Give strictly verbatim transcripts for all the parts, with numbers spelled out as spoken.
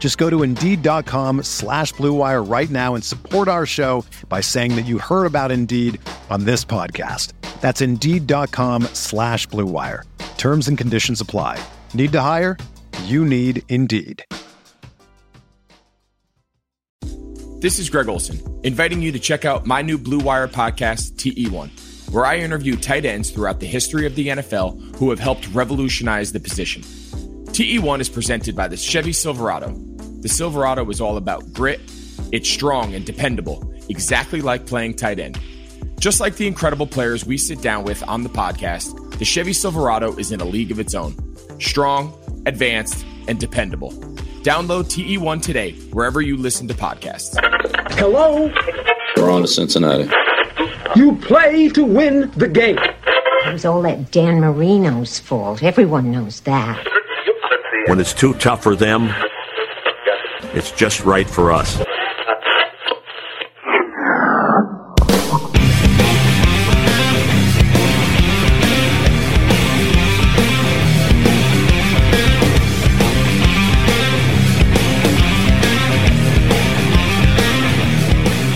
Just go to Indeed.com slash Blue Wire right now and support our show by saying that you heard about Indeed on this podcast. That's Indeed.com slash Blue Wire. Terms and conditions apply. Need to hire? You need Indeed. This is Greg Olson, inviting you to check out my new Blue Wire podcast, T E one, where I interview tight ends throughout the history of the N F L who have helped revolutionize the position. T E one is presented by the Chevy Silverado. The Silverado is all about grit. It's strong and dependable, exactly like playing tight end. Just like the incredible players we sit down with on the podcast, the Chevy Silverado is in a league of its own. Strong, advanced, and dependable. Download T E one today, wherever you listen to podcasts. Hello? We're on to Cincinnati. You play to win the game. It was all that Dan Marino's fault. Everyone knows that. When it's too tough for them, it's just right for us.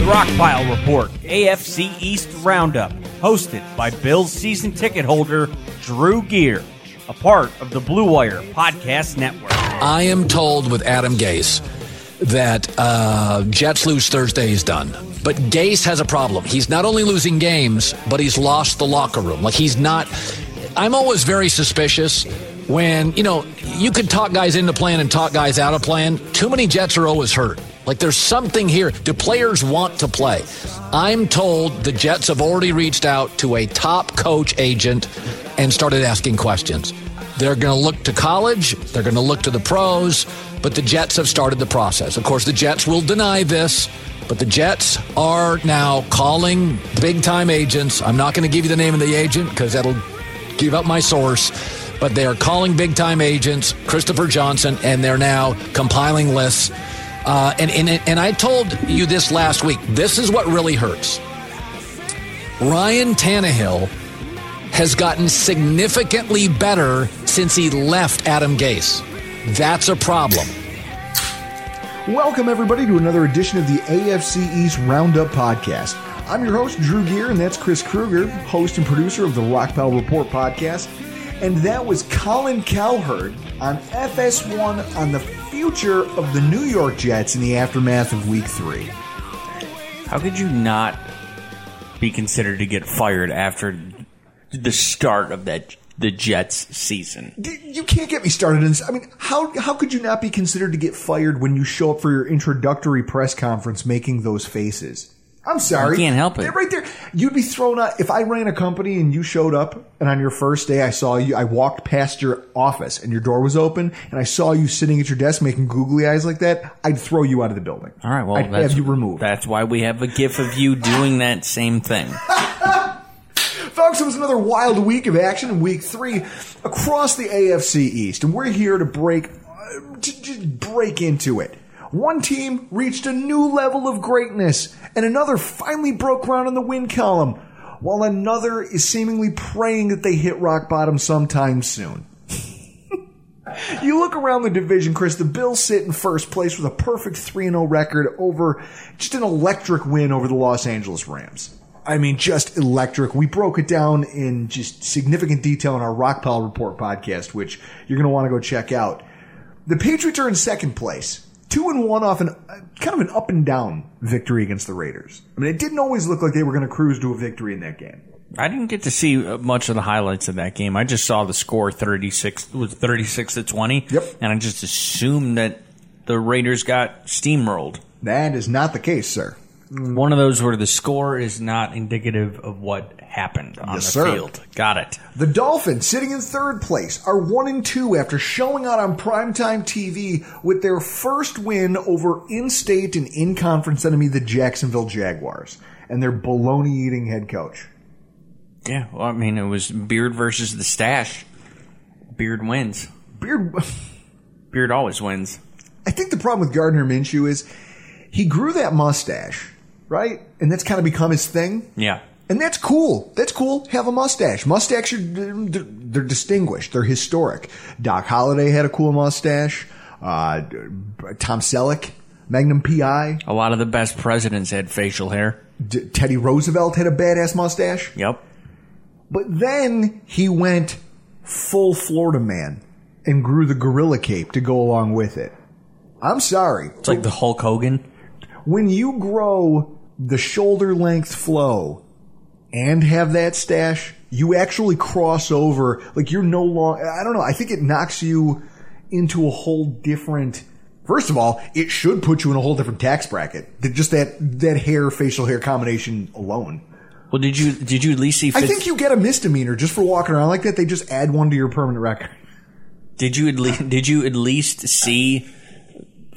Rockpile Report, A F C East Roundup, hosted by Bills season ticket holder Drew Geer, a part of the Blue Wire Podcast Network. I am told with Adam Gase that uh, Jets lose Thursday is done. But Gase has a problem. He's not only losing games, but he's lost the locker room. Like, he's not... I'm always very suspicious when, you know, you can talk guys into plan and talk guys out of plan. Too many Jets are always hurt. Like, there's something here. Do players want to play? I'm told the Jets have already reached out to a top coach agent and started asking questions. They're going to look to college. They're going to look to the pros. But the Jets have started the process. Of course, the Jets will deny this. But the Jets are now calling big-time agents. I'm not going to give you the name of the agent because that'll give up my source. But they are calling big-time agents, Christopher Johnson, and they're now compiling lists. Uh, and, and and I told you this last week. This is what really hurts. Ryan Tannehill has gotten significantly better since he left Adam Gase. That's a problem. Welcome, everybody, to another edition of the A F C East Roundup Podcast. I'm your host, Drew Geer, and that's Chris Kruger, host and producer of the Rockpile Report Podcast. And that was Colin Cowherd on F S one on the future of the New York Jets in the aftermath of Week three. How could you not be considered to get fired after the start of that the Jets season? You can't get me started on this. I mean, how how could you not be considered to get fired when you show up for your introductory press conference making those faces? I'm sorry. You can't help it. They're right there. You'd be thrown out. If I ran a company and you showed up and on your first day I saw you, I walked past your office and your door was open and I saw you sitting at your desk making googly eyes like that, I'd throw you out of the building. All right. Well, I'd that's, have you removed. That's why we have a GIF of you doing that same thing. Folks, it was another wild week of action in Week three across the A F C East. And we're here to break, to just break into it. One team reached a new level of greatness, and another finally broke ground in the win column, while another is seemingly praying that they hit rock bottom sometime soon. You look around the division, Chris, the Bills sit in first place with a perfect three and oh record over just an electric win over the Los Angeles Rams. I mean, just electric. We broke it down in just significant detail in our Rockpile Report podcast, which you're going to want to go check out. The Patriots are in second place. Two and one off an kind of an up and down victory against the Raiders. I mean, it didn't always look like they were going to cruise to a victory in that game. I didn't get to see much of the highlights of that game. I just saw the score thirty-six was thirty-six to twenty. Yep. And I just assumed that the Raiders got steamrolled. That is not the case, sir. One of those where the score is not indicative of what happened on yes, the sir. Field. Got it. The Dolphins, sitting in third place, are one and two after showing out on primetime T V with their first win over in-state and in-conference enemy, the Jacksonville Jaguars, and their bologna-eating head coach. Yeah, well, I mean, it was Beard versus the Stash. Beard wins. Beard, Beard always wins. I think the problem with Gardner Minshew is he grew that mustache. Right? And that's kind of become his thing. Yeah. And that's cool. That's cool. Have a mustache. Mustache, are, they're distinguished. They're historic. Doc Holliday had a cool mustache. Uh, Tom Selleck, Magnum P I. A lot of the best presidents had facial hair. D- Teddy Roosevelt had a badass mustache. Yep. But then he went full Florida man and grew the gorilla cape to go along with it. I'm sorry. It's like the Hulk Hogan. When you grow the shoulder-length flow and have that stash, you actually cross over. Like, you're no longer... I don't know. I think it knocks you into a whole different... First of all, it should put you in a whole different tax bracket. Just that, that hair, facial hair combination alone. Well, did you did you at least see Fitz- I think you get a misdemeanor just for walking around like that. They just add one to your permanent record. Did you at least, did you at least see...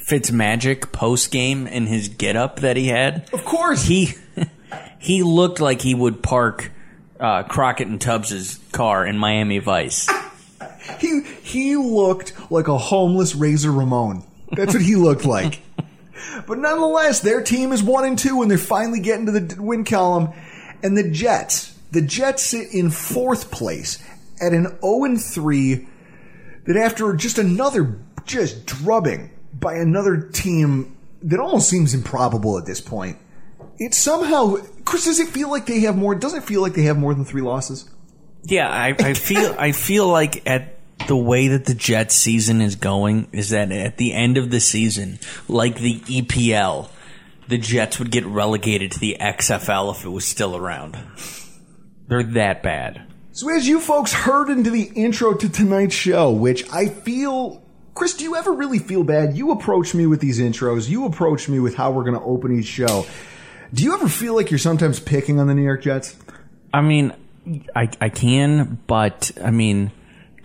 Fitzmagic post game in his get up that he had. Of course, he he looked like he would park uh, Crockett and Tubbs's car in Miami Vice. He he looked like a homeless Razor Ramon. That's what he looked like. But nonetheless, their team is one and two, and they're finally getting to the win column. And the Jets, the Jets sit in fourth place at an zero and three. That after just another just drubbing. By another team that almost seems improbable at this point. It somehow, Chris, does it feel like they have more? Doesn't it feel like they have more than three losses? Yeah, I, I feel. I feel like at the way that the Jets season is going is that at the end of the season, like the E P L, the Jets would get relegated to the X F L if it was still around. They're that bad. So as you folks heard into the intro to tonight's show, which I feel. Chris, do you ever really feel bad? You approach me with these intros. You approach me with how we're going to open each show. Do you ever feel like you're sometimes picking on the New York Jets? I mean, I, I can, but, I mean,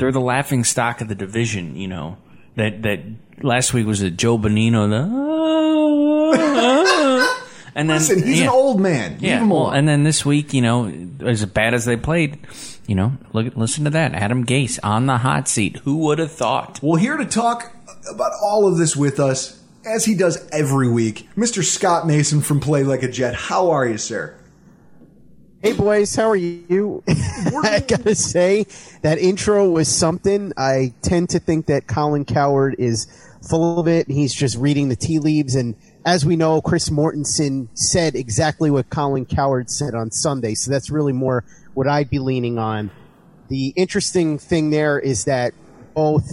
they're the laughing stock of the division, you know. That that last week was a Joe Bonino. The, ah, ah. And then, listen, he's yeah. an old man. Yeah, Leave him alone. And then this week, you know, as bad as they played... You know, look, listen to that. Adam Gase on the hot seat. Who would have thought? Well, here to talk about all of this with us, as he does every week, Mister Scott Mason from Play Like a Jet. How are you, sir? Hey, boys. How are you? I got to say, that intro was something. I tend to think that Colin Cowherd is full of it. And he's just reading the tea leaves. And as we know, Chris Mortensen said exactly what Colin Cowherd said on Sunday. So that's really more... what I'd be leaning on. The interesting thing there is that both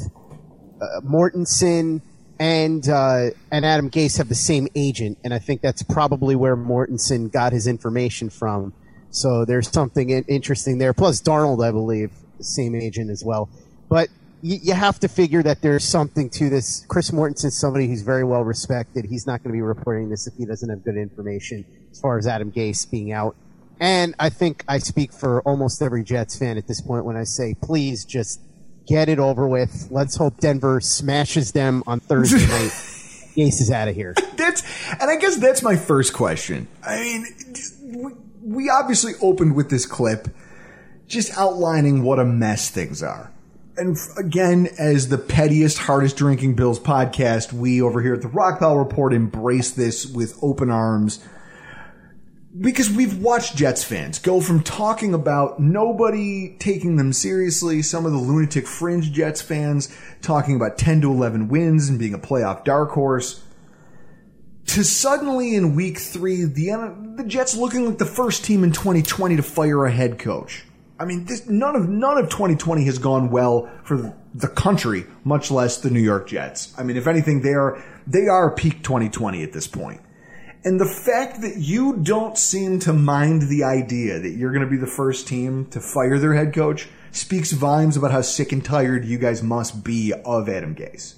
uh, Mortensen and uh, and Adam Gase have the same agent, and I think that's probably where Mortensen got his information from. So there's something interesting there. Plus Darnold, I believe, the same agent as well. But you, you have to figure that there's something to this. Chris Mortensen's somebody who's very well respected. He's not going to be reporting this if he doesn't have good information as far as Adam Gase being out. And I think I speak for almost every Jets fan at this point when I say, please just get it over with. Let's hope Denver smashes them on Thursday night. Gase is out of here. That's, and I guess that's my first question. I mean, we obviously opened with this clip just outlining what a mess things are. And again, as the pettiest, hardest drinking Bills podcast, we over here at the Rockpile Report embrace this with open arms. Because we've watched Jets fans go from talking about nobody taking them seriously, some of the lunatic fringe Jets fans talking about ten to eleven wins and being a playoff dark horse, to suddenly in week three, the the Jets looking like the first team in twenty twenty to fire a head coach. I mean, this, none of none of twenty twenty has gone well for the country, much less the New York Jets. I mean, if anything, they are, they are peak twenty twenty at this point. And the fact that you don't seem to mind the idea that you're going to be the first team to fire their head coach speaks volumes about how sick and tired you guys must be of Adam Gase.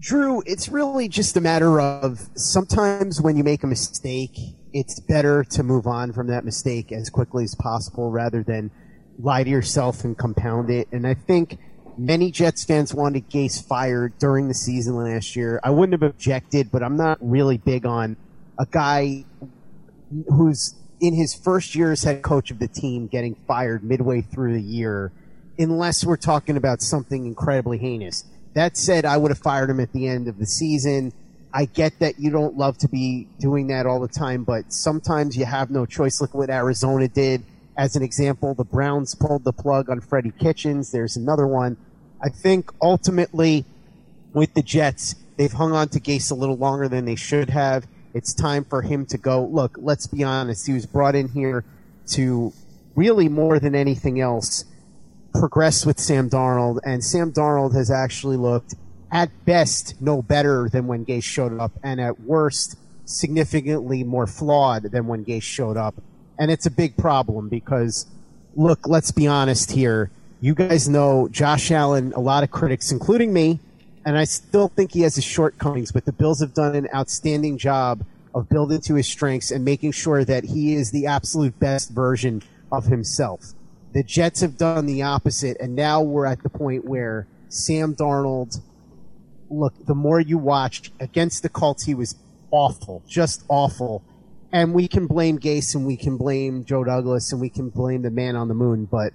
Drew, it's really just a matter of sometimes when you make a mistake, it's better to move on from that mistake as quickly as possible rather than lie to yourself and compound it. And I think many Jets fans wanted Gase fired during the season last year. I wouldn't have objected, but I'm not really big on a guy who's in his first year as head coach of the team getting fired midway through the year, unless we're talking about something incredibly heinous. That said, I would have fired him at the end of the season. I get that you don't love to be doing that all the time, but sometimes you have no choice. Look what Arizona did. As an example, the Browns pulled the plug on Freddie Kitchens. There's another one. I think ultimately with the Jets, they've hung on to Gase a little longer than they should have. It's time for him to go. Look, let's be honest. He was brought in here to really more than anything else progress with Sam Darnold, and Sam Darnold has actually looked at best no better than when Gase showed up, and at worst significantly more flawed than when Gase showed up. And it's a big problem because, look, let's be honest here. You guys know Josh Allen, a lot of critics, including me, and I still think he has his shortcomings, but the Bills have done an outstanding job of building to his strengths and making sure that he is the absolute best version of himself. The Jets have done the opposite, and now we're at the point where Sam Darnold, look, the more you watch, against the Colts, he was awful, just awful. And we can blame Gase and we can blame Joe Douglas and we can blame the man on the moon, but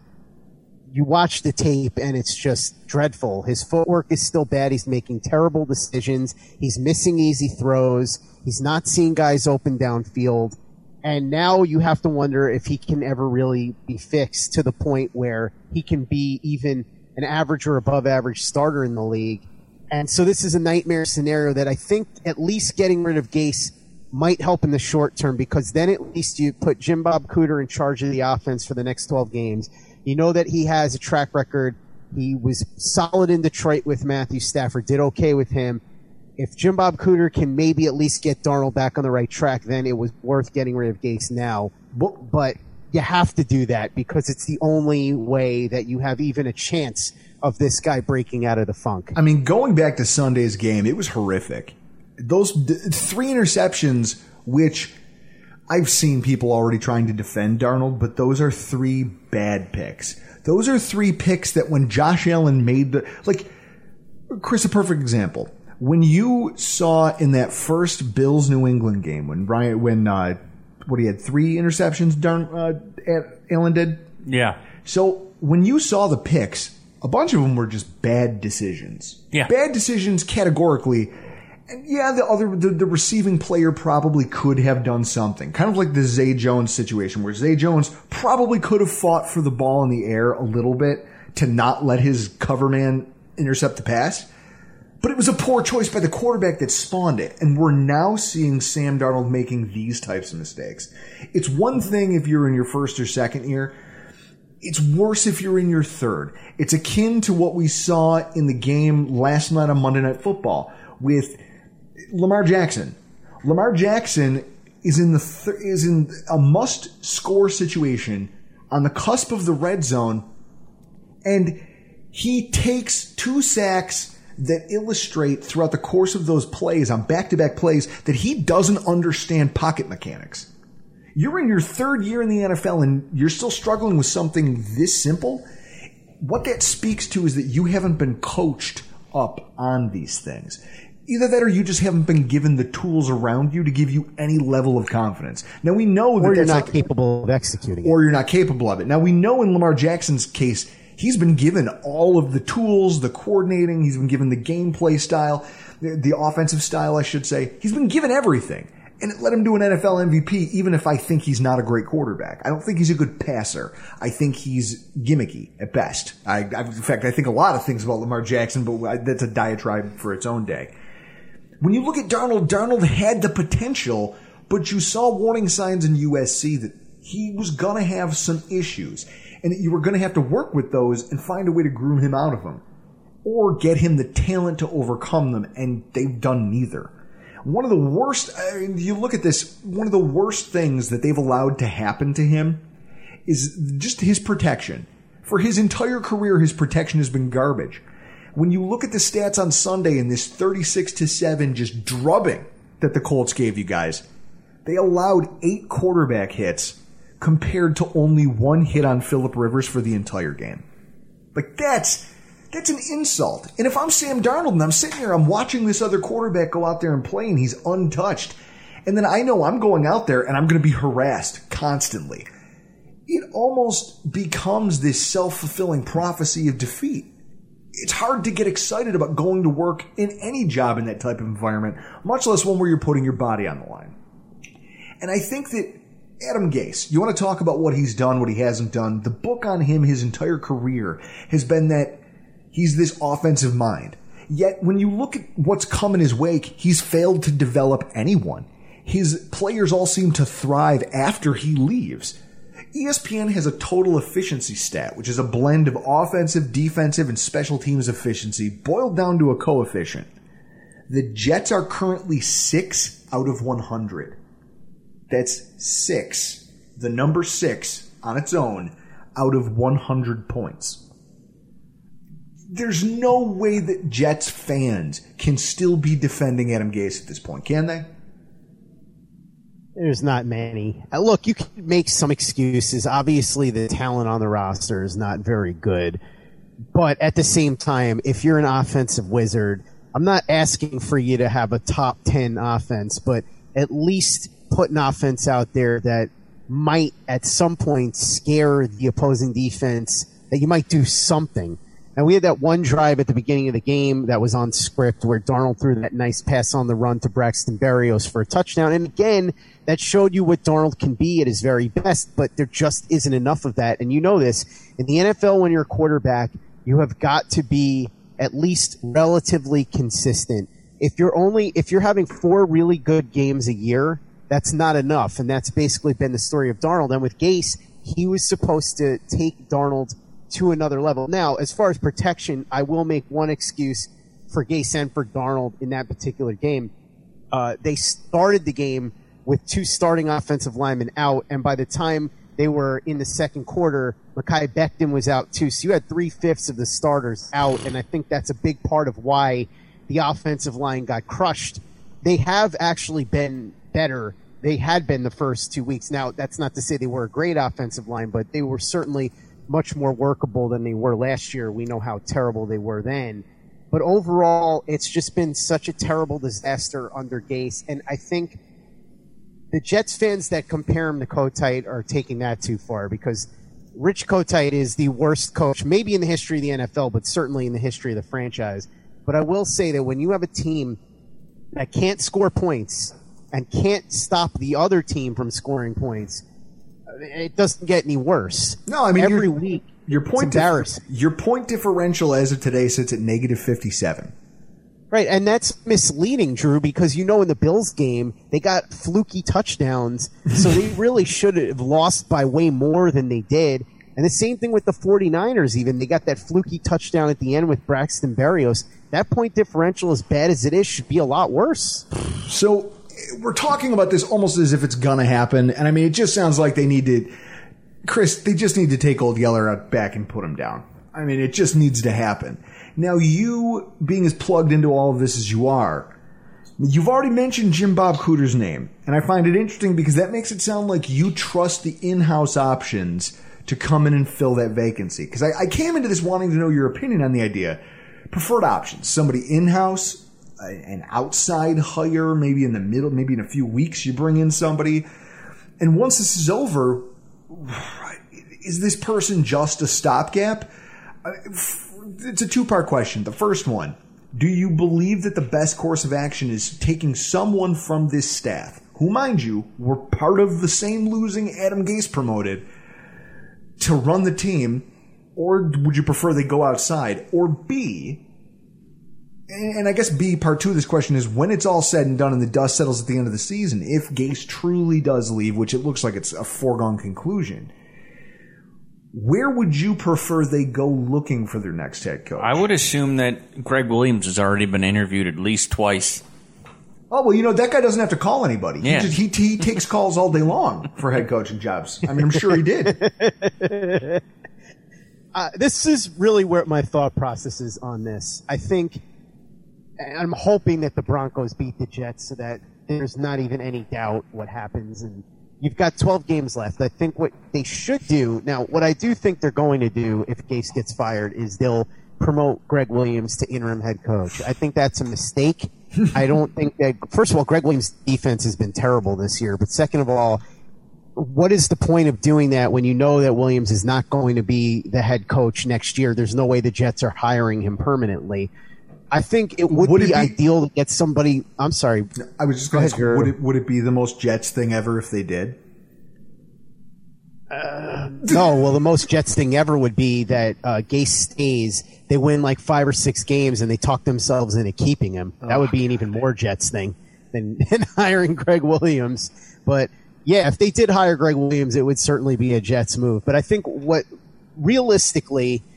you watch the tape and it's just dreadful. His footwork is still bad. He's making terrible decisions. He's missing easy throws. He's not seeing guys open downfield. And now you have to wonder if he can ever really be fixed to the point where he can be even an average or above average starter in the league. And so this is a nightmare scenario that I think at least getting rid of Gase might help in the short term, because then at least you put Jim Bob Cooter in charge of the offense for the next twelve games. You know that he has a track record. He was solid in Detroit with Matthew Stafford, did okay with him. If Jim Bob Cooter can maybe at least get Darnold back on the right track, then it was worth getting rid of Gase now. But, but you have to do that because it's the only way that you have even a chance of this guy breaking out of the funk. I mean, going back to Sunday's game, it was horrific. Those three interceptions, which I've seen people already trying to defend Darnold, but those are three bad picks. Those are three picks that when Josh Allen made the – like, Chris, a perfect example. When you saw in that first Bills-New England game, when Ryan, when uh, what, he had three interceptions Darn, uh, Allen did? Yeah. So when you saw the picks, a bunch of them were just bad decisions. Yeah. Bad decisions categorically – and yeah, the other the, the receiving player probably could have done something. Kind of like the Zay Jones situation, where Zay Jones probably could have fought for the ball in the air a little bit to not let his cover man intercept the pass. But it was a poor choice by the quarterback that spawned it. And we're now seeing Sam Darnold making these types of mistakes. It's one thing if you're in your first or second year. It's worse if you're in your third. It's akin to what we saw in the game last night on Monday Night Football with Lamar Jackson. Lamar Jackson is in the th- is in a must-score situation on the cusp of the red zone, and he takes two sacks that illustrate throughout the course of those plays on back-to-back plays that he doesn't understand pocket mechanics. You're in your third year in the N F L, and you're still struggling with something this simple. What that speaks to is that you haven't been coached up on these things. Either that or you just haven't been given the tools around you to give you any level of confidence. Now, we know that or you're that's not like, capable of executing or it. Or you're not capable of it. Now, we know in Lamar Jackson's case, he's been given all of the tools, the coordinating. He's been given the gameplay style, the, the offensive style, I should say. He's been given everything. And it let him do an N F L M V P, even if I think he's not a great quarterback. I don't think he's a good passer. I think he's gimmicky at best. I, I, in fact, I think a lot of things about Lamar Jackson, but that's a diatribe for its own day. When you look at Darnold, Darnold had the potential, but you saw warning signs in U S C that he was going to have some issues and that you were going to have to work with those and find a way to groom him out of them or get him the talent to overcome them, and they've done neither. one of the worst, I mean, you look at this, one of the worst things that they've allowed to happen to him is just his protection. For his entire career, his protection has been garbage. When you look at the stats on Sunday in this thirty-six to seven just drubbing that the Colts gave you guys, they allowed eight quarterback hits compared to only one hit on Phillip Rivers for the entire game. Like, that's that's an insult. And if I'm Sam Darnold and I'm sitting here, I'm watching this other quarterback go out there and play, and he's untouched, and then I know I'm going out there and I'm going to be harassed constantly. It almost becomes this self-fulfilling prophecy of defeat. It's hard to get excited about going to work in any job in that type of environment, much less one where you're putting your body on the line. And I think that Adam Gase, you want to talk about what he's done, what he hasn't done. The book on him his entire career has been that he's this offensive mind. Yet when you look at what's come in his wake, he's failed to develop anyone. His players all seem to thrive after he leaves. E S P N has a total efficiency stat, which is a blend of offensive, defensive, and special teams efficiency boiled down to a coefficient. The Jets are currently six out of one hundred. That's six, the number six on its own, out of one hundred points. There's no way that Jets fans can still be defending Adam Gase at this point, can they? There's not many. Uh, look, you can make some excuses. Obviously, the talent on the roster is not very good. But at the same time, if you're an offensive wizard, I'm not asking for you to have a top ten offense, but at least put an offense out there that might at some point scare the opposing defense, that you might do something. And we had that one drive at the beginning of the game that was on script where Darnold threw that nice pass on the run to Braxton Berrios for a touchdown. And again, that showed you what Darnold can be at his very best, but there just isn't enough of that. And you know this. In the N F L, when you're a quarterback, you have got to be at least relatively consistent. If you're only, if you're having four really good games a year, that's not enough, and that's basically been the story of Darnold. And with Gase, he was supposed to take Darnold to another level. Now, as far as protection, I will make one excuse for Gase and for Darnold in that particular game. Uh, they started the game with two starting offensive linemen out, and by the time they were in the second quarter, Mekhi Becton was out too. So you had three-fifths of the starters out, and I think that's a big part of why the offensive line got crushed. They have actually been better. They had been the first two weeks. Now, that's not to say they were a great offensive line, but they were certainly much more workable than they were last year. We know how terrible they were then. But overall, it's just been such a terrible disaster under Gase. And I think the Jets fans that compare him to Kotite are taking that too far, because Rich Kotite is the worst coach, maybe in the history of the N F L, but certainly in the history of the franchise. But I will say that when you have a team that can't score points and can't stop the other team from scoring points, it doesn't get any worse. No, I mean, every your, week, your point it's embarrassing. Dif- your point differential as of today sits at negative fifty-seven. Right, and that's misleading, Drew, because you know in the Bills game, they got fluky touchdowns, so they really should have lost by way more than they did. And the same thing with the 49ers even. They got that fluky touchdown at the end with Braxton Berrios. That point differential, as bad as it is, should be a lot worse. So we're talking about this almost as if it's going to happen. And, I mean, it just sounds like they need to – Chris, they just need to take old Yeller out back and put him down. I mean, it just needs to happen. Now, you being as plugged into all of this as you are, you've already mentioned Jim Bob Cooter's name. And I find it interesting because that makes it sound like you trust the in-house options to come in and fill that vacancy. Because I, I came into this wanting to know your opinion on the idea. Preferred options, somebody in-house – an outside hire, maybe in the middle, maybe in a few weeks you bring in somebody. And once this is over, is this person just a stopgap? It's a two-part question. The first one, do you believe that the best course of action is taking someone from this staff, who, mind you, were part of the same losing Adam Gase promoted, to run the team? Or would you prefer they go outside? Or B... And I guess B, part two of this question is, when it's all said and done and the dust settles at the end of the season, if Gase truly does leave, which it looks like it's a foregone conclusion, where would you prefer they go looking for their next head coach? I would assume that Greg Williams has already been interviewed at least twice. Oh, well, you know, that guy doesn't have to call anybody. Yeah. He, just, he, he takes calls all day long for head coaching jobs. I mean, I'm sure he did. Uh, this is really where my thought process is on this. I think I'm hoping that the Broncos beat the Jets so that there's not even any doubt what happens. And you've got twelve games left. I think what they should do – now, what I do think they're going to do if Gase gets fired is they'll promote Greg Williams to interim head coach. I think that's a mistake. I don't think that – first of all, Greg Williams' defense has been terrible this year. But second of all, what is the point of doing that when you know that Williams is not going to be the head coach next year? There's no way the Jets are hiring him permanently. I think it would, would be, it be ideal to get somebody – I'm sorry. I was just going to ask, would it, would it be the most Jets thing ever if they did? Uh, no, well, the most Jets thing ever would be that uh, Gase stays. They win like five or six games, and they talk themselves into keeping him. That oh, would be an even more Jets thing than, than hiring Greg Williams. But, yeah, if they did hire Greg Williams, it would certainly be a Jets move. But I think what realistically –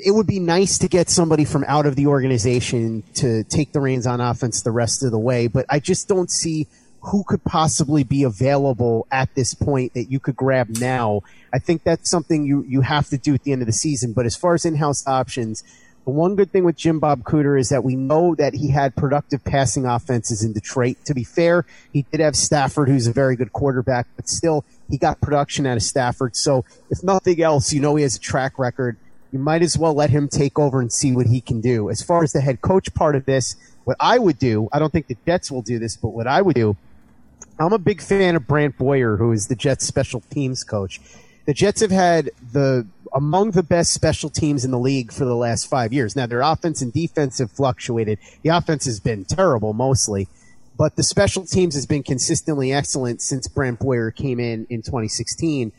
it would be nice to get somebody from out of the organization to take the reins on offense the rest of the way, but I just don't see who could possibly be available at this point that you could grab now. I think that's something you, you have to do at the end of the season. But as far as in-house options, the one good thing with Jim Bob Cooter is that we know that he had productive passing offenses in Detroit. To be fair, he did have Stafford, who's a very good quarterback, but still he got production out of Stafford. So if nothing else, you know he has a track record. You might as well let him take over and see what he can do. As far as the head coach part of this, what I would do, I don't think the Jets will do this, but what I would do, I'm a big fan of Brant Boyer, who is the Jets special teams coach. The Jets have had the among the best special teams in the league for the last five years. Now, their offense and defense have fluctuated. The offense has been terrible mostly, but the special teams has been consistently excellent since Brant Boyer came in in twenty sixteen.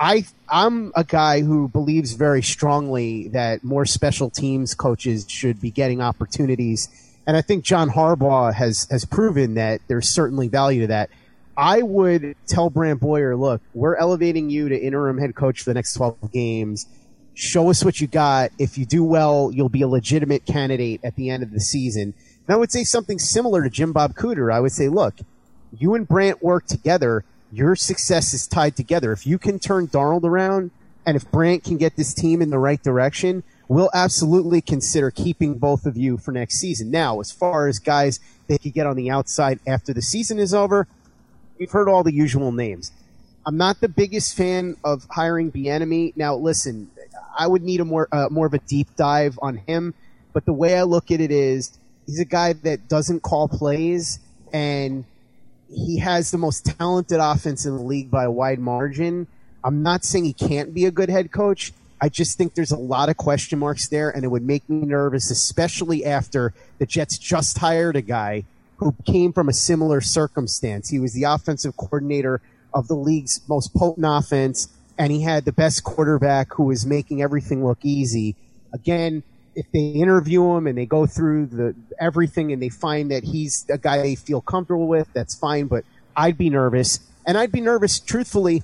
I, I'm a guy who believes very strongly that more special teams coaches should be getting opportunities. And I think John Harbaugh has, has proven that there's certainly value to that. I would tell Brant Boyer, look, we're elevating you to interim head coach for the next twelve games. Show us what you got. If you do well, you'll be a legitimate candidate at the end of the season. And I would say something similar to Jim Bob Cooter. I would say, look, you and Brant work together. Your success is tied together. If you can turn Darnold around and if Brant can get this team in the right direction, we'll absolutely consider keeping both of you for next season. Now, as far as guys they could get on the outside after the season is over, you've heard all the usual names. I'm not the biggest fan of hiring Bieniemy. Now, listen, I would need a more uh, more of a deep dive on him, but the way I look at it is he's a guy that doesn't call plays, and he has the most talented offense in the league by a wide margin. I'm not saying he can't be a good head coach. I just think there's a lot of question marks there, and it would make me nervous, especially after the Jets just hired a guy who came from a similar circumstance. He was the offensive coordinator of the league's most potent offense, and he had the best quarterback who was making everything look easy. Again, if they interview him and they go through the everything and they find that he's a guy they feel comfortable with, that's fine. But I'd be nervous. And I'd be nervous, truthfully,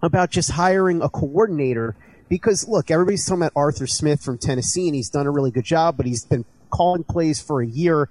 about just hiring a coordinator because, look, everybody's talking about Arthur Smith from Tennessee, and he's done a really good job, but he's been calling plays for a year.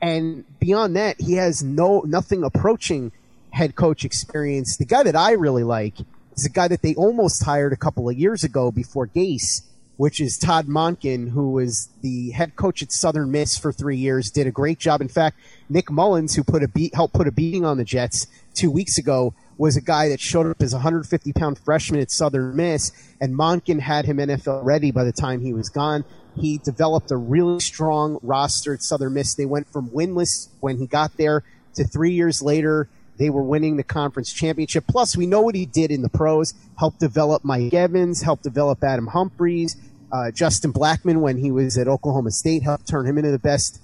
And beyond that, he has no nothing approaching head coach experience. The guy that I really like is a guy that they almost hired a couple of years ago before Gase, which is Todd Monken, who was the head coach at Southern Miss for three years, did a great job. In fact, Nick Mullins, who put a beat, helped put a beating on the Jets two weeks ago, was a guy that showed up as a one hundred fifty pound freshman at Southern Miss, and Monken had him N F L ready by the time he was gone. He developed a really strong roster at Southern Miss. They went from winless when he got there to three years later, they were winning the conference championship. Plus, we know what he did in the pros, helped develop Mike Evans, helped develop Adam Humphries, Uh, Justin Blackman, when he was at Oklahoma State, helped turn him into the best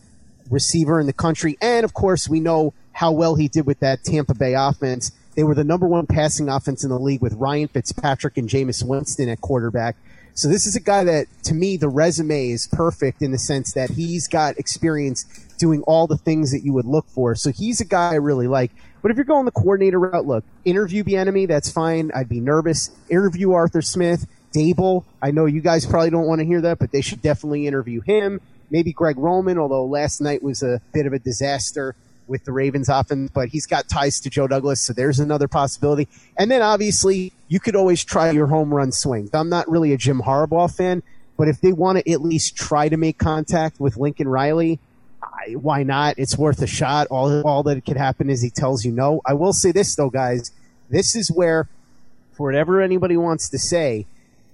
receiver in the country. And, of course, we know how well he did with that Tampa Bay offense. They were the number one passing offense in the league with Ryan Fitzpatrick and Jameis Winston at quarterback. So this is a guy that, to me, the resume is perfect in the sense that he's got experience doing all the things that you would look for. So he's a guy I really like. But if you're going the coordinator route, look, interview Bieniemy, that's fine. I'd be nervous. Interview Arthur Smith. Dable, I know you guys probably don't want to hear that, but they should definitely interview him. Maybe Greg Roman, although last night was a bit of a disaster. with the Ravens often, but he's got ties to Joe Douglas, so there's another possibility. And then obviously you could always try your home run swing. I'm not really a Jim Harbaugh fan, but if they want to at least try to make contact with Lincoln Riley, I, why not? It's worth a shot. All, all that could happen is he tells you no. I will say this, though, guys. This is where, for whatever anybody wants to say,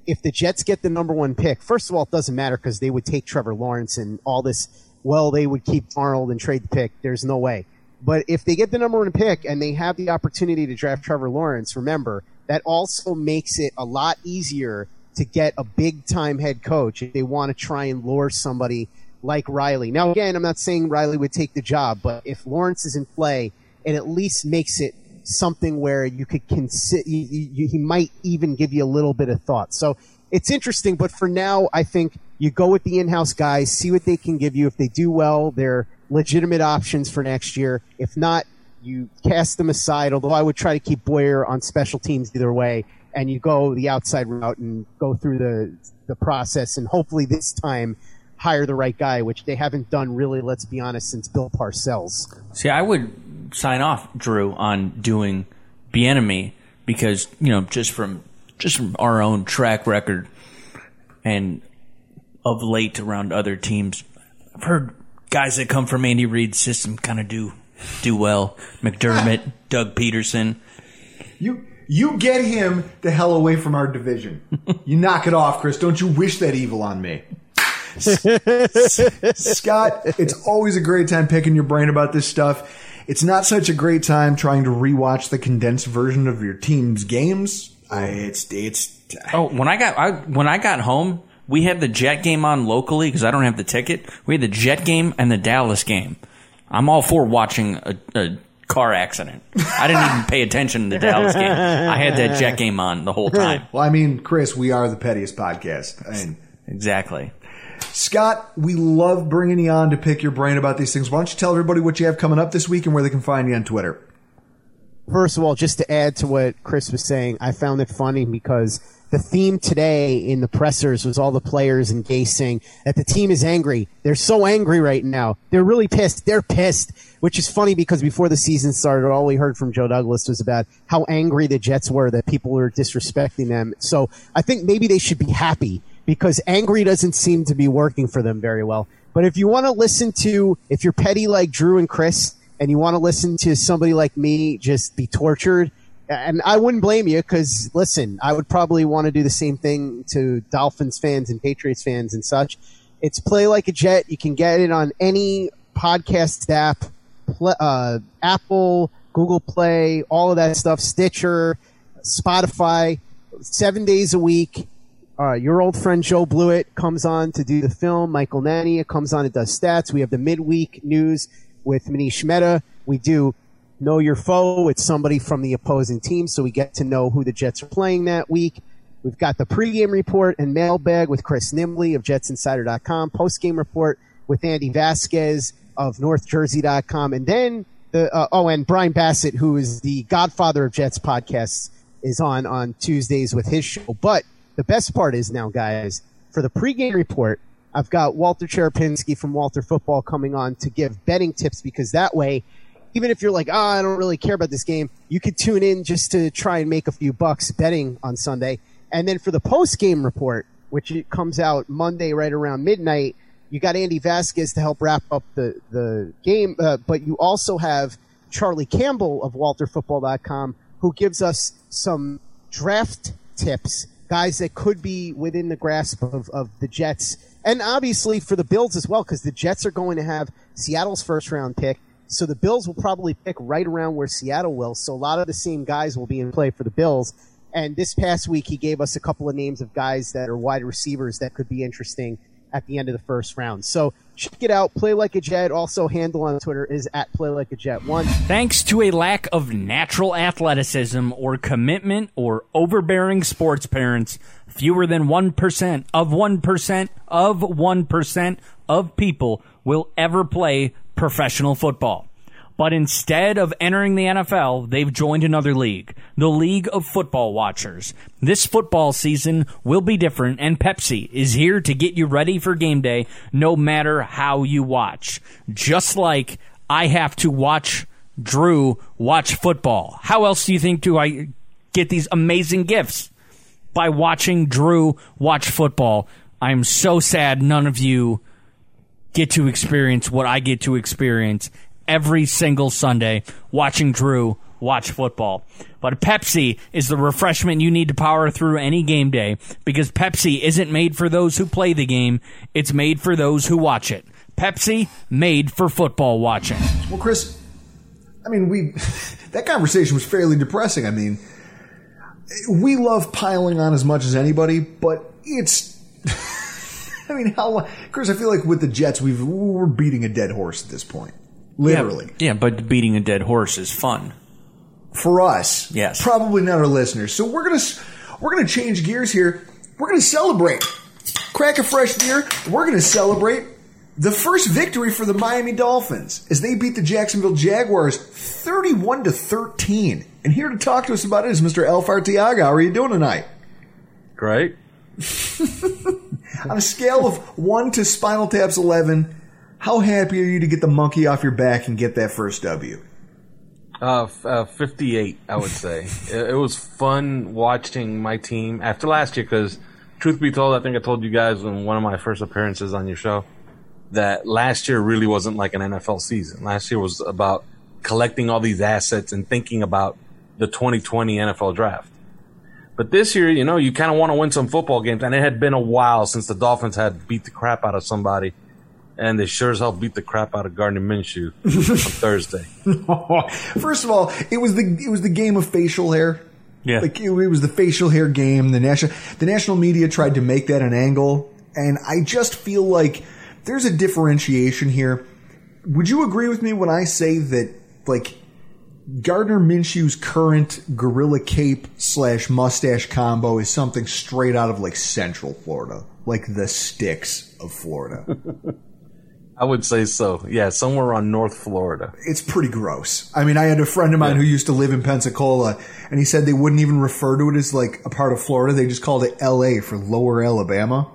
if the Jets get the number one pick, first of all, it doesn't matter because they would take Trevor Lawrence and all this. Well, they would keep Arnold and trade the pick. There's no way. But if they get the number one pick and they have the opportunity to draft Trevor Lawrence, remember, that also makes it a lot easier to get a big-time head coach if they want to try and lure somebody like Riley. Now, again, I'm not saying Riley would take the job, but if Lawrence is in play, it at least makes it something where you could consider, he might even give you a little bit of thought. So it's interesting, but for now, I think you go with the in-house guys, see what they can give you. If they do well, they're legitimate options for next year. If not, you cast them aside, although I would try to keep Boyer on special teams either way, and you go the outside route and go through the the process, and hopefully this time hire the right guy, which they haven't done really, let's be honest, since Bill Parcells. See, I would sign off, Drew, on doing Bieniemy because, you know, just from just from our own track record and of late around other teams, I've heard guys that come from Andy Reid's system kind of do do well. McDermott, Doug Peterson. You you get him the hell away from our division. You knock it off, Chris. Don't you wish that evil on me? Scott, it's always a great time picking your brain about this stuff. It's not such a great time trying to rewatch the condensed version of your team's games. I, it's it's. Oh, when I got I, when I got home, we had the Jet game on locally because I don't have the ticket. We had the Jet game and the Dallas game. I'm all for watching a, a car accident. I didn't even pay attention to the Dallas game. I had that Jet game on the whole time. Well, I mean, Chris, we are the pettiest podcast. I mean, exactly. Scott, we love bringing you on to pick your brain about these things. Why don't you tell everybody what you have coming up this week and where they can find you on Twitter? First of all, just to add to what Chris was saying, I found it funny because the theme today in the pressers was all the players and Gase saying that the team is angry. They're so angry right now. They're really pissed. They're pissed, which is funny because before the season started, all we heard from Joe Douglas was about how angry the Jets were, that people were disrespecting them. So I think maybe they should be happy, because angry doesn't seem to be working for them very well. But if you want to listen to, if you're petty like Drew and Chris, and you want to listen to somebody like me just be tortured, and I wouldn't blame you, because, listen, I would probably want to do the same thing to Dolphins fans and Patriots fans and such. It's Play Like a Jet. You can get it on any podcast app, uh, Apple, Google Play, all of that stuff, Stitcher, Spotify, seven days a week. Uh, your old friend Joe Blewett comes on to do the film. Michael Nania comes on and does stats. We have the midweek news with Manish Mehta. We do Know Your Foe. It's somebody from the opposing team, so we get to know who the Jets are playing that week. We've got the pregame report and mailbag with Chris Nimbley of Jets Insider dot com, postgame report with Andy Vasquez of North Jersey dot com, and then the uh, oh, and Brian Bassett, who is the godfather of Jets podcasts, is on on Tuesdays with his show. But the best part is now, guys, for the pregame report, I've got Walter Cherepinski from Walter Football coming on to give betting tips, because that way, even if you're like, oh, I don't really care about this game, you could tune in just to try and make a few bucks betting on Sunday. And then for the postgame report, which comes out Monday right around midnight, you got Andy Vasquez to help wrap up the, the game, uh, but you also have Charlie Campbell of Walter Football dot com, who gives us some draft tips, guys that could be within the grasp of, of the Jets. And obviously for the Bills as well, because the Jets are going to have Seattle's first-round pick. So the Bills will probably pick right around where Seattle will. So a lot of the same guys will be in play for the Bills. And this past week, he gave us a couple of names of guys that are wide receivers that could be interesting at the end of the first round. So check it out. Play Like a Jet. Also, handle on Twitter is at Play Like a Jet one. Thanks to a lack of natural athleticism or commitment or overbearing sports parents, fewer than one percent of one percent of one percent of people will ever play professional football. But instead of entering the N F L, they've joined another league, the League of Football Watchers. This football season will be different, and Pepsi is here to get you ready for game day no matter how you watch. Just like I have to watch Drew watch football. How else do you think do I get these amazing gifts? By watching Drew watch football. I'm so sad none of you get to experience what I get to experience every single Sunday watching Drew watch football. But Pepsi is the refreshment you need to power through any game day, because Pepsi isn't made for those who play the game. It's made for those who watch it. Pepsi, made for football watching. Well, Chris, I mean, we that conversation was fairly depressing. I mean, we love piling on as much as anybody, but it's I mean, how Chris, I feel like with the Jets, we've we're beating a dead horse at this point. Literally. Yeah, yeah, but beating a dead horse is fun. For us. Yes. Probably not our listeners. So we're going to we're going to change gears here. We're going to celebrate. Crack a fresh beer. We're going to celebrate the first victory for the Miami Dolphins as they beat the Jacksonville Jaguars thirty-one to thirteen. And here to talk to us about it is Mister Al Fartiaga. How are you doing tonight? Great. On a scale of one to Spinal Tap's eleven, how happy are you to get the monkey off your back and get that first W? Uh, uh, fifty-eight, I would say. It, it was fun watching my team after last year because, truth be told, I think I told you guys in one of my first appearances on your show that last year really wasn't like an N F L season. Last year was about collecting all these assets and thinking about the twenty twenty N F L draft. But this year, you know, you kind of want to win some football games, and it had been a while since the Dolphins had beat the crap out of somebody. And they sure as hell beat the crap out of Gardner Minshew on Thursday. First of all, it was the it was the game of facial hair. Yeah, like it, it was the facial hair game. The national the national media tried to make that an angle, and I just feel like there's a differentiation here. Would you agree with me when I say that, like, Gardner Minshew's current gorilla cape slash mustache combo is something straight out of like Central Florida, like the sticks of Florida? I would say so. Yeah, somewhere on North Florida. It's pretty gross. I mean, I had a friend of mine yeah. who used to live in Pensacola, and he said they wouldn't even refer to it as like a part of Florida. They just called it L A for Lower Alabama.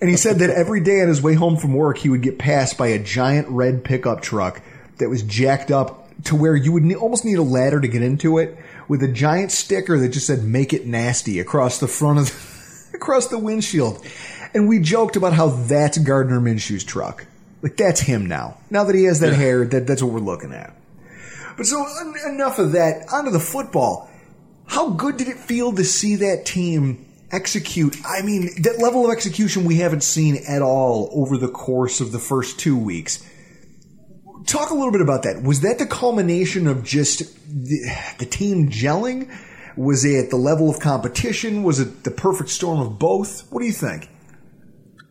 And he said that every day on his way home from work, he would get passed by a giant red pickup truck that was jacked up to where you would ne- almost need a ladder to get into it, with a giant sticker that just said, "Make it nasty," across the front of the, across the windshield. And we joked about how that's Gardner Minshew's truck. Like, that's him now. Now that he has that yeah. hair, that, that's what we're looking at. But so en- enough of that. Onto the football. How good did it feel to see that team execute? I mean, that level of execution we haven't seen at all over the course of the first two weeks. Talk a little bit about that. Was that the culmination of just the, the team gelling? Was it the level of competition? Was it the perfect storm of both? What do you think?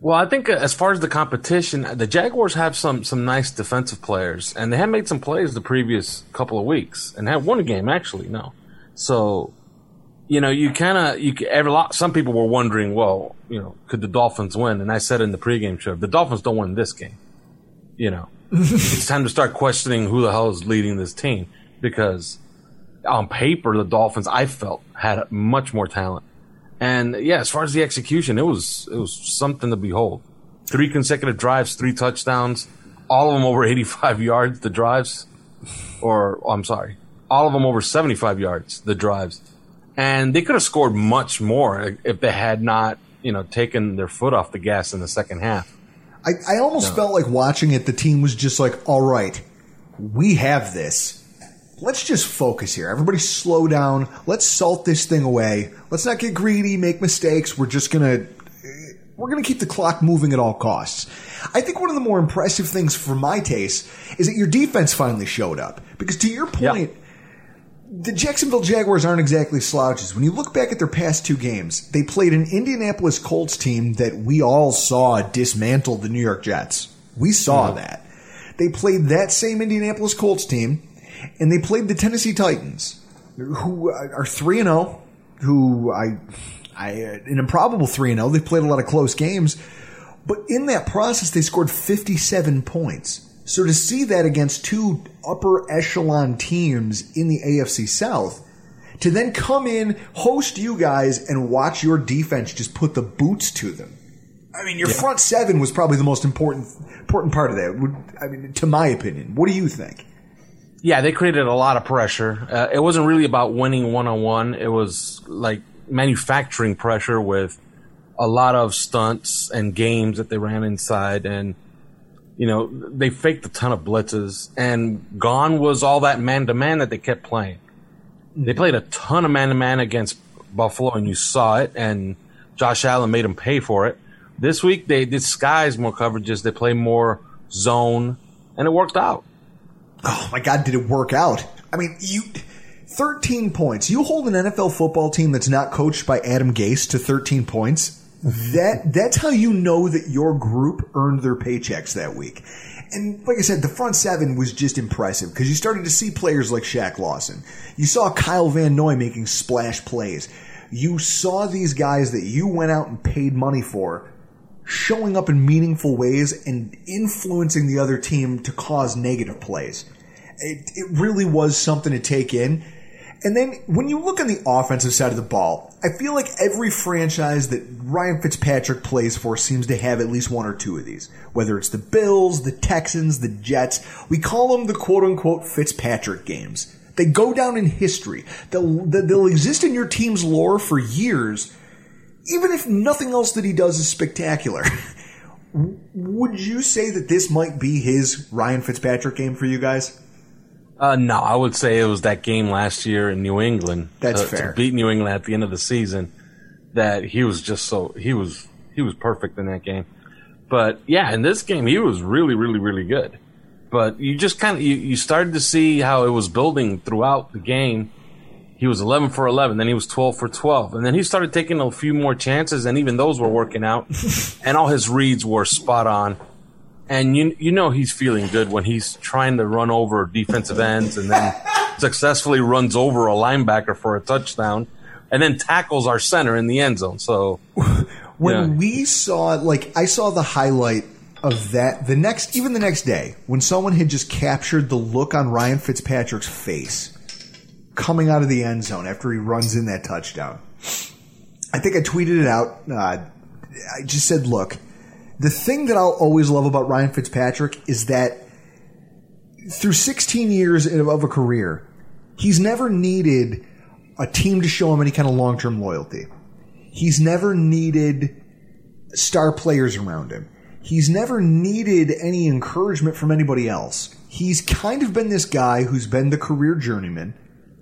Well, I think as far as the competition, the Jaguars have some some nice defensive players, and they had made some plays the previous couple of weeks, and had won a game actually. No, so you know you kind of you every lot. Some people were wondering, well, you know, could the Dolphins win? And I said in the pregame show, if the Dolphins don't win this game, you know, it's time to start questioning who the hell is leading this team, because on paper the Dolphins, I felt, had much more talent. And yeah, as far as the execution, it was it was something to behold. Three consecutive drives, three touchdowns, all of them over eighty-five yards. The drives, or oh, I'm sorry, all of them over seventy-five yards. The drives, and they could have scored much more if they had not, you know, taken their foot off the gas in the second half. I, I almost no. felt like watching it. The team was just like, all right, we have this. Let's just focus here. Everybody slow down. Let's salt this thing away. Let's not get greedy, make mistakes. We're just going to we're going to keep the clock moving at all costs. I think one of the more impressive things for my taste is that your defense finally showed up. Because to your point, yeah. the Jacksonville Jaguars aren't exactly slouches. When you look back at their past two games, they played an Indianapolis Colts team that we all saw dismantle the New York Jets. We saw mm-hmm. that. They played that same Indianapolis Colts team. And they played the Tennessee Titans, who are three and oh, who I, I an improbable three and oh. They played a lot of close games. But in that process, they scored fifty-seven points. So to see that against two upper echelon teams in the A F C South, to then come in, host you guys, and watch your defense just put the boots to them, I mean, your yeah. front seven was probably the most important important part of that. I mean, to my opinion, what do you think? Yeah, they created a lot of pressure. Uh, it wasn't really about winning one-on-one. It was like manufacturing pressure with a lot of stunts and games that they ran inside. And, you know, they faked a ton of blitzes. And gone was all that man-to-man that they kept playing. They played a ton of man-to-man against Buffalo, and you saw it. And Josh Allen made them pay for it. This week, they disguise more coverages. They play more zone, and it worked out. Oh, my God, did it work out? I mean, you thirteen points. You hold an N F L football team that's not coached by Adam Gase to thirteen points. That That's how you know that your group earned their paychecks that week. And like I said, the front seven was just impressive because you started to see players like Shaq Lawson. You saw Kyle Van Noy making splash plays. You saw these guys that you went out and paid money for showing up in meaningful ways and influencing the other team to cause negative plays. It, it really was something to take in. And then when you look on the offensive side of the ball, I feel like every franchise that Ryan Fitzpatrick plays for seems to have at least one or two of these, whether it's the Bills, the Texans, the Jets. We call them the quote-unquote Fitzpatrick games. They go down in history. They'll, they'll exist in your team's lore for years, even if nothing else that he does is spectacular. Would you say that this might be his Ryan Fitzpatrick game for you guys? Uh, no, I would say it was that game last year in New England. That's uh, fair. To beat New England at the end of the season, that he was just so he was he was perfect in that game. But yeah, in this game he was really, really, really good. But you just kind of you, you started to see how it was building throughout the game. He was eleven for eleven, then he was twelve for twelve. And then he started taking a few more chances, and even those were working out. And all his reads were spot on. And you you know he's feeling good when he's trying to run over defensive ends and then successfully runs over a linebacker for a touchdown and then tackles our center in the end zone. So when yeah. we saw, like, I saw the highlight of that the next, even the next day, when someone had just captured the look on Ryan Fitzpatrick's face coming out of the end zone after he runs in that touchdown. I think I tweeted it out. Uh, I just said, look, the thing that I'll always love about Ryan Fitzpatrick is that through sixteen years of a career, he's never needed a team to show him any kind of long-term loyalty. He's never needed star players around him. He's never needed any encouragement from anybody else. He's kind of been this guy who's been the career journeyman.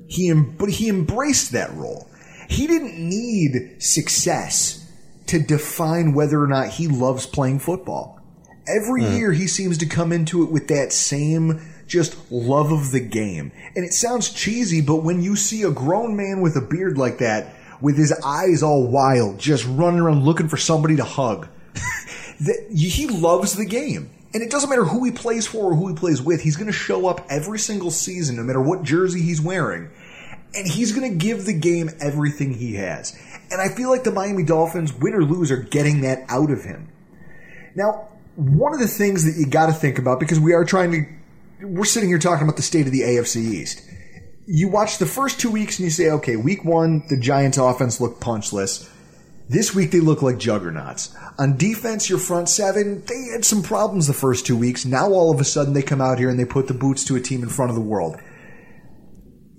He but he embraced that role. He didn't need success to define whether or not he loves playing football. Every mm. year he seems to come into it with that same just love of the game. And it sounds cheesy, but when you see a grown man with a beard like that, with his eyes all wild, just running around looking for somebody to hug, that he loves the game. And it doesn't matter who he plays for or who he plays with. He's going to show up every single season, no matter what jersey he's wearing. And he's going to give the game everything he has. And I feel like the Miami Dolphins, win or lose, are getting that out of him. Now, one of the things that you got to think about, because we are trying to, we're sitting here talking about the state of the A F C East. You watch the first two weeks and you say, okay, week one, the Giants offense looked punchless. This week, they look like juggernauts. On defense, your front seven, they had some problems the first two weeks. Now, all of a sudden, they come out here and they put the boots to a team in front of the world.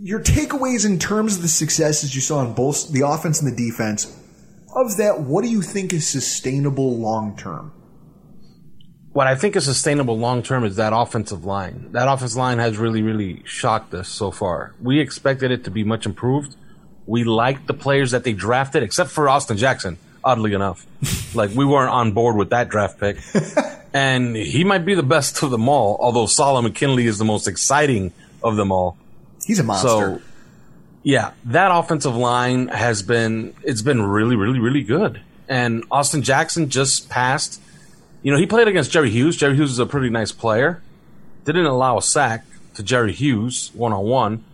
Your takeaways in terms of the successes you saw on both the offense and the defense, of that, what do you think is sustainable long-term? What I think is sustainable long-term is that offensive line. That offensive line has really, really shocked us so far. We expected it to be much improved. We liked the players that they drafted, except for Austin Jackson, oddly enough. Like, we weren't on board with that draft pick. And he might be the best of them all, although Solomon Kinley is the most exciting of them all. He's a monster. So, yeah, that offensive line has been – it's been really, really, really good. And Austin Jackson just passed – you know, he played against Jerry Hughes. Jerry Hughes is a pretty nice player. Didn't allow a sack to Jerry Hughes one-on-one.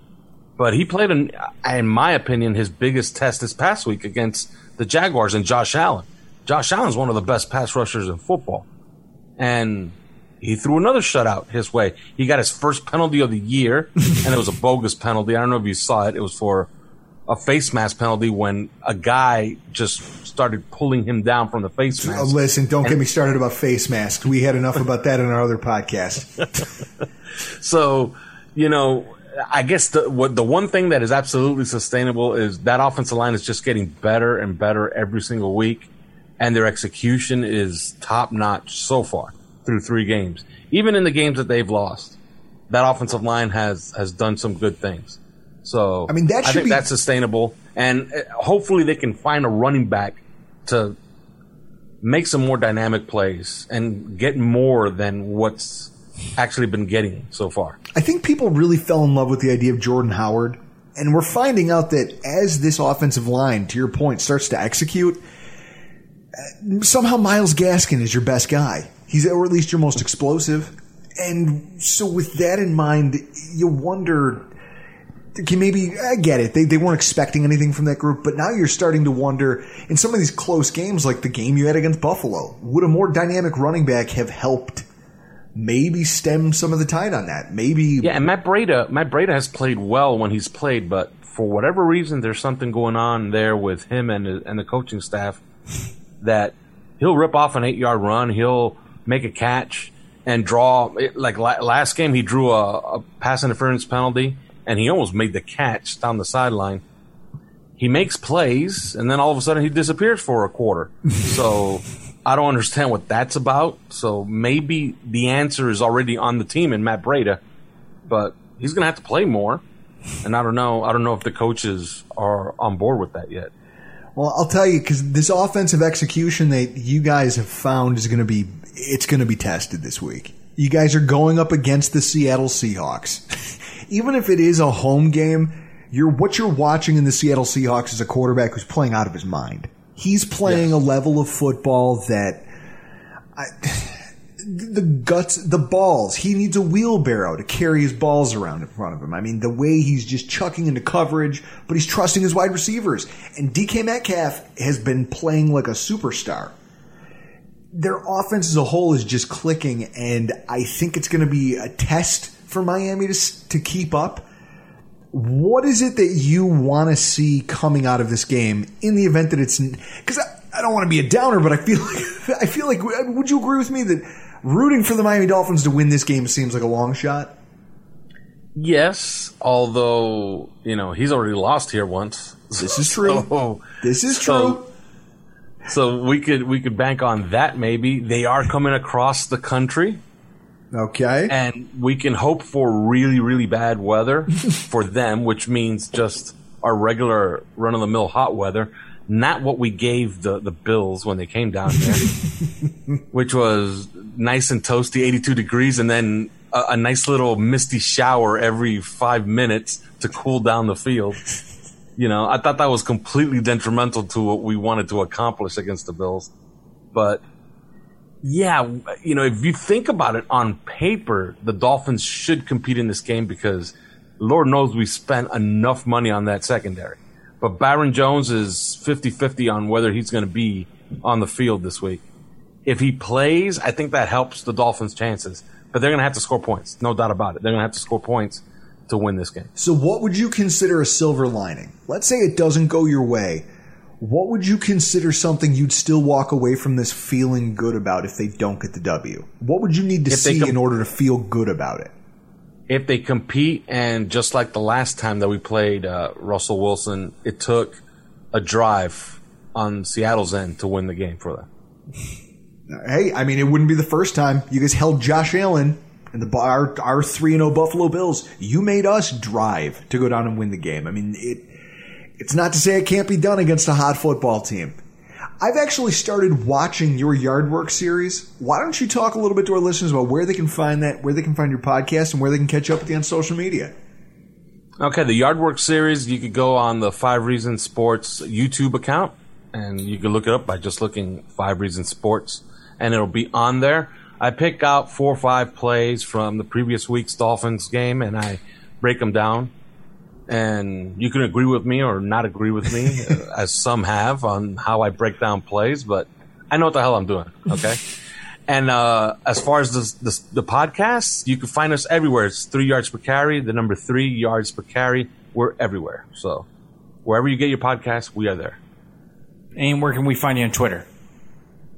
But he played, an, in my opinion, his biggest test this past week against the Jaguars and Josh Allen. Josh Allen's one of the best pass rushers in football. And he threw another shutout his way. He got his first penalty of the year, and it was a bogus penalty. I don't know if you saw it. It was for a face mask penalty when a guy just started pulling him down from the face mask. Oh, listen, don't and, get me started about face masks. We had enough about that in our other podcast. So, you know, I guess the what, the one thing that is absolutely sustainable is that offensive line is just getting better and better every single week, and their execution is top-notch so far through three games. Even in the games that they've lost, that offensive line has, has done some good things. So I, mean, that I think be- that's sustainable, and hopefully they can find a running back to make some more dynamic plays and get more than what's actually been getting so far. I think people really fell in love with the idea of Jordan Howard, and we're finding out that as this offensive line, to your point, starts to execute, somehow Myles Gaskin is your best guy. He's or at least your most explosive. And so with that in mind, you wonder, can maybe I get it. They they weren't expecting anything from that group, but now you're starting to wonder in some of these close games, like the game you had against Buffalo, would a more dynamic running back have helped maybe stem some of the tide on that? Maybe Yeah, and Matt Breida Matt Breida has played well when he's played, but for whatever reason there's something going on there with him and and the coaching staff that he'll rip off an eight-yard run, he'll make a catch and draw. Like last game, he drew a, a pass interference penalty, and he almost made the catch down the sideline. He makes plays, and then all of a sudden he disappears for a quarter. So I don't understand what that's about. So maybe the answer is already on the team in Matt Breida, but he's going to have to play more. And I don't know. I don't know if the coaches are on board with that yet. Well, I'll tell you, because this offensive execution that you guys have found is going to be it's going to be tested this week. You guys are going up against the Seattle Seahawks. Even if it is a home game, you're what you're watching in the Seattle Seahawks is a quarterback who's playing out of his mind. He's playing yes. a level of football that I, the guts, the balls. He needs a wheelbarrow to carry his balls around in front of him. I mean, the way he's just chucking into coverage, but he's trusting his wide receivers. And D K Metcalf has been playing like a superstar. Their offense as a whole is just clicking, and I think it's going to be a test for Miami to, to keep up. What is it that you want to see coming out of this game in the event that it's – because I, I don't want to be a downer, but I feel like, I feel like – would you agree with me that rooting for the Miami Dolphins to win this game seems like a long shot? Yes, although, you know, he's already lost here once. This is true. So, this is so, true. So we could we could bank on that maybe. They are coming across the country. Okay. And we can hope for really, really bad weather for them, which means just our regular run-of-the-mill hot weather, not what we gave the, the Bills when they came down here, which was nice and toasty, eighty-two degrees, and then a, a nice little misty shower every five minutes to cool down the field. You know, I thought that was completely detrimental to what we wanted to accomplish against the Bills. But, yeah, you know, if you think about it on paper, the Dolphins should compete in this game because Lord knows we spent enough money on that secondary. But Byron Jones is fifty-fifty on whether he's going to be on the field this week. If he plays, I think that helps the Dolphins' chances. But they're going to have to score points, no doubt about it. They're going to have to score points to win this game. So what would you consider a silver lining? Let's say it doesn't go your way. What would you consider something you'd still walk away from this feeling good about if they don't get the W? What would you need to if see com- in order to feel good about it? If they compete, and just like the last time that we played uh, Russell Wilson, it took a drive on Seattle's end to win the game for them. Hey, I mean, it wouldn't be the first time. You guys held Josh Allen and the our, our three and oh Buffalo Bills, you made us drive to go down and win the game. I mean, it it's not to say it can't be done against a hot football team. I've actually started watching your Yard Work series. Why don't you talk a little bit to our listeners about where they can find that, where they can find your podcast, and where they can catch up with you on social media? Okay, the Yard Work series, you could go on the Five Reasons Sports YouTube account, and you can look it up by just looking Five Reasons Sports, and it'll be on there. I pick out four or five plays from the previous week's Dolphins game, and I break them down. And you can agree with me or not agree with me, as some have, on how I break down plays. But I know what the hell I'm doing, okay? And uh, as far as the, the, the podcast, you can find us everywhere. It's three yards per carry, the number three yards per carry. We're everywhere. So wherever you get your podcast, we are there. And where can we find you on Twitter?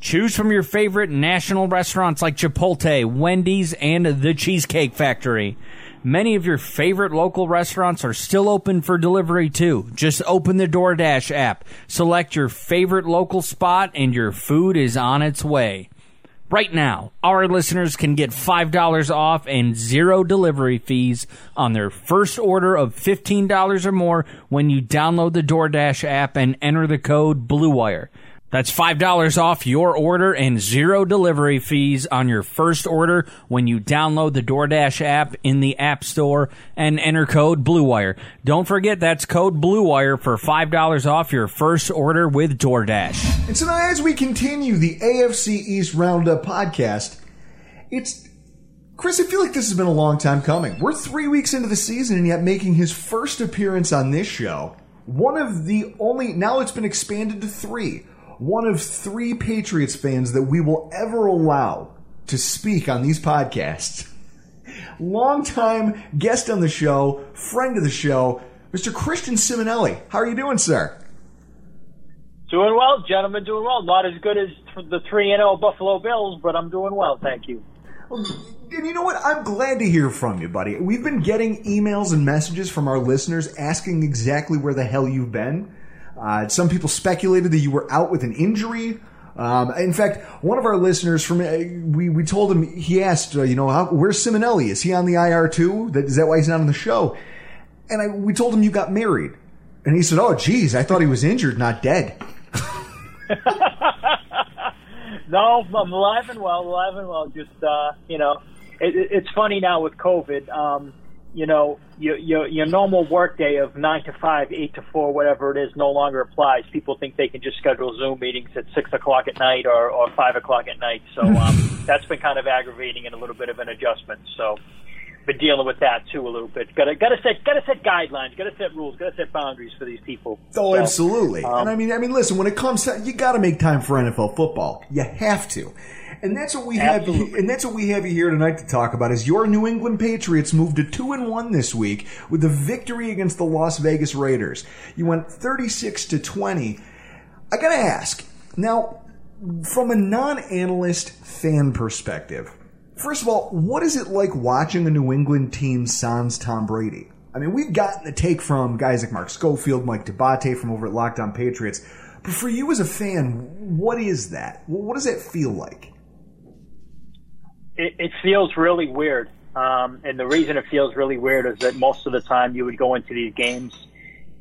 Choose from your favorite national restaurants like Chipotle, Wendy's, and The Cheesecake Factory. Many of your favorite local restaurants are still open for delivery, too. Just open the DoorDash app, select your favorite local spot, and your food is on its way. Right now, our listeners can get five dollars off and zero delivery fees on their first order of fifteen dollars or more when you download the DoorDash app and enter the code BLUEWIRE. That's five dollars off your order and zero delivery fees on your first order when you download the DoorDash app in the App Store and enter code BLUEWIRE. Don't forget, that's code BLUEWIRE for five dollars off your first order with DoorDash. And so now as we continue the A F C East Roundup podcast, it's... Chris, I feel like this has been a long time coming. We're three weeks into the season and yet making his first appearance on this show, one of the only... Now it's been expanded to three. One of three Patriots fans that we will ever allow to speak on these podcasts. Longtime guest on the show, friend of the show, Mister Christian Simonelli. How are you doing, sir? Doing well, gentlemen, doing well. Not as good as the three and oh Buffalo Bills, but I'm doing well, thank you. Well, and you know what? I'm glad to hear from you, buddy. We've been getting emails and messages from our listeners asking exactly where the hell you've been. Uh, some people speculated that you were out with an injury. Um, in fact, one of our listeners from uh, we we told him, he asked, uh, you know, how, where's Simonelli? Is he on the I R too? That, is that why he's not on the show? And I, we told him you got married, and he said, "Oh, geez, I thought he was injured, not dead." No, I'm alive and well, alive and well. Just uh, you know, it, it, it's funny now with COVID. Um, You know, your, your your normal work day of nine to five, eight to four, whatever it is, no longer applies. People think they can just schedule Zoom meetings at six o'clock at night or, or five o'clock at night. So um, that's been kind of aggravating and a little bit of an adjustment. So been dealing with that, too, a little bit. Got to gotta set, gotta set guidelines, got to set rules, got to set boundaries for these people. Oh, so, absolutely. Um, and I mean, I mean, listen, when it comes to – you got to make time for N F L football. You have to. And that's what we Absolutely. have. And that's what we have you here tonight to talk about. Is your New England Patriots moved to two and one this week with a victory against the Las Vegas Raiders? You went thirty-six to twenty. I gotta ask now, from a non-analyst fan perspective, first of all, what is it like watching a New England team sans Tom Brady? I mean, we've gotten the take from guys like Mark Schofield, Mike DeBate from over at Locked On Patriots, but for you as a fan, what is that? What does that feel like? It, it feels really weird, um, and the reason it feels really weird is that most of the time you would go into these games,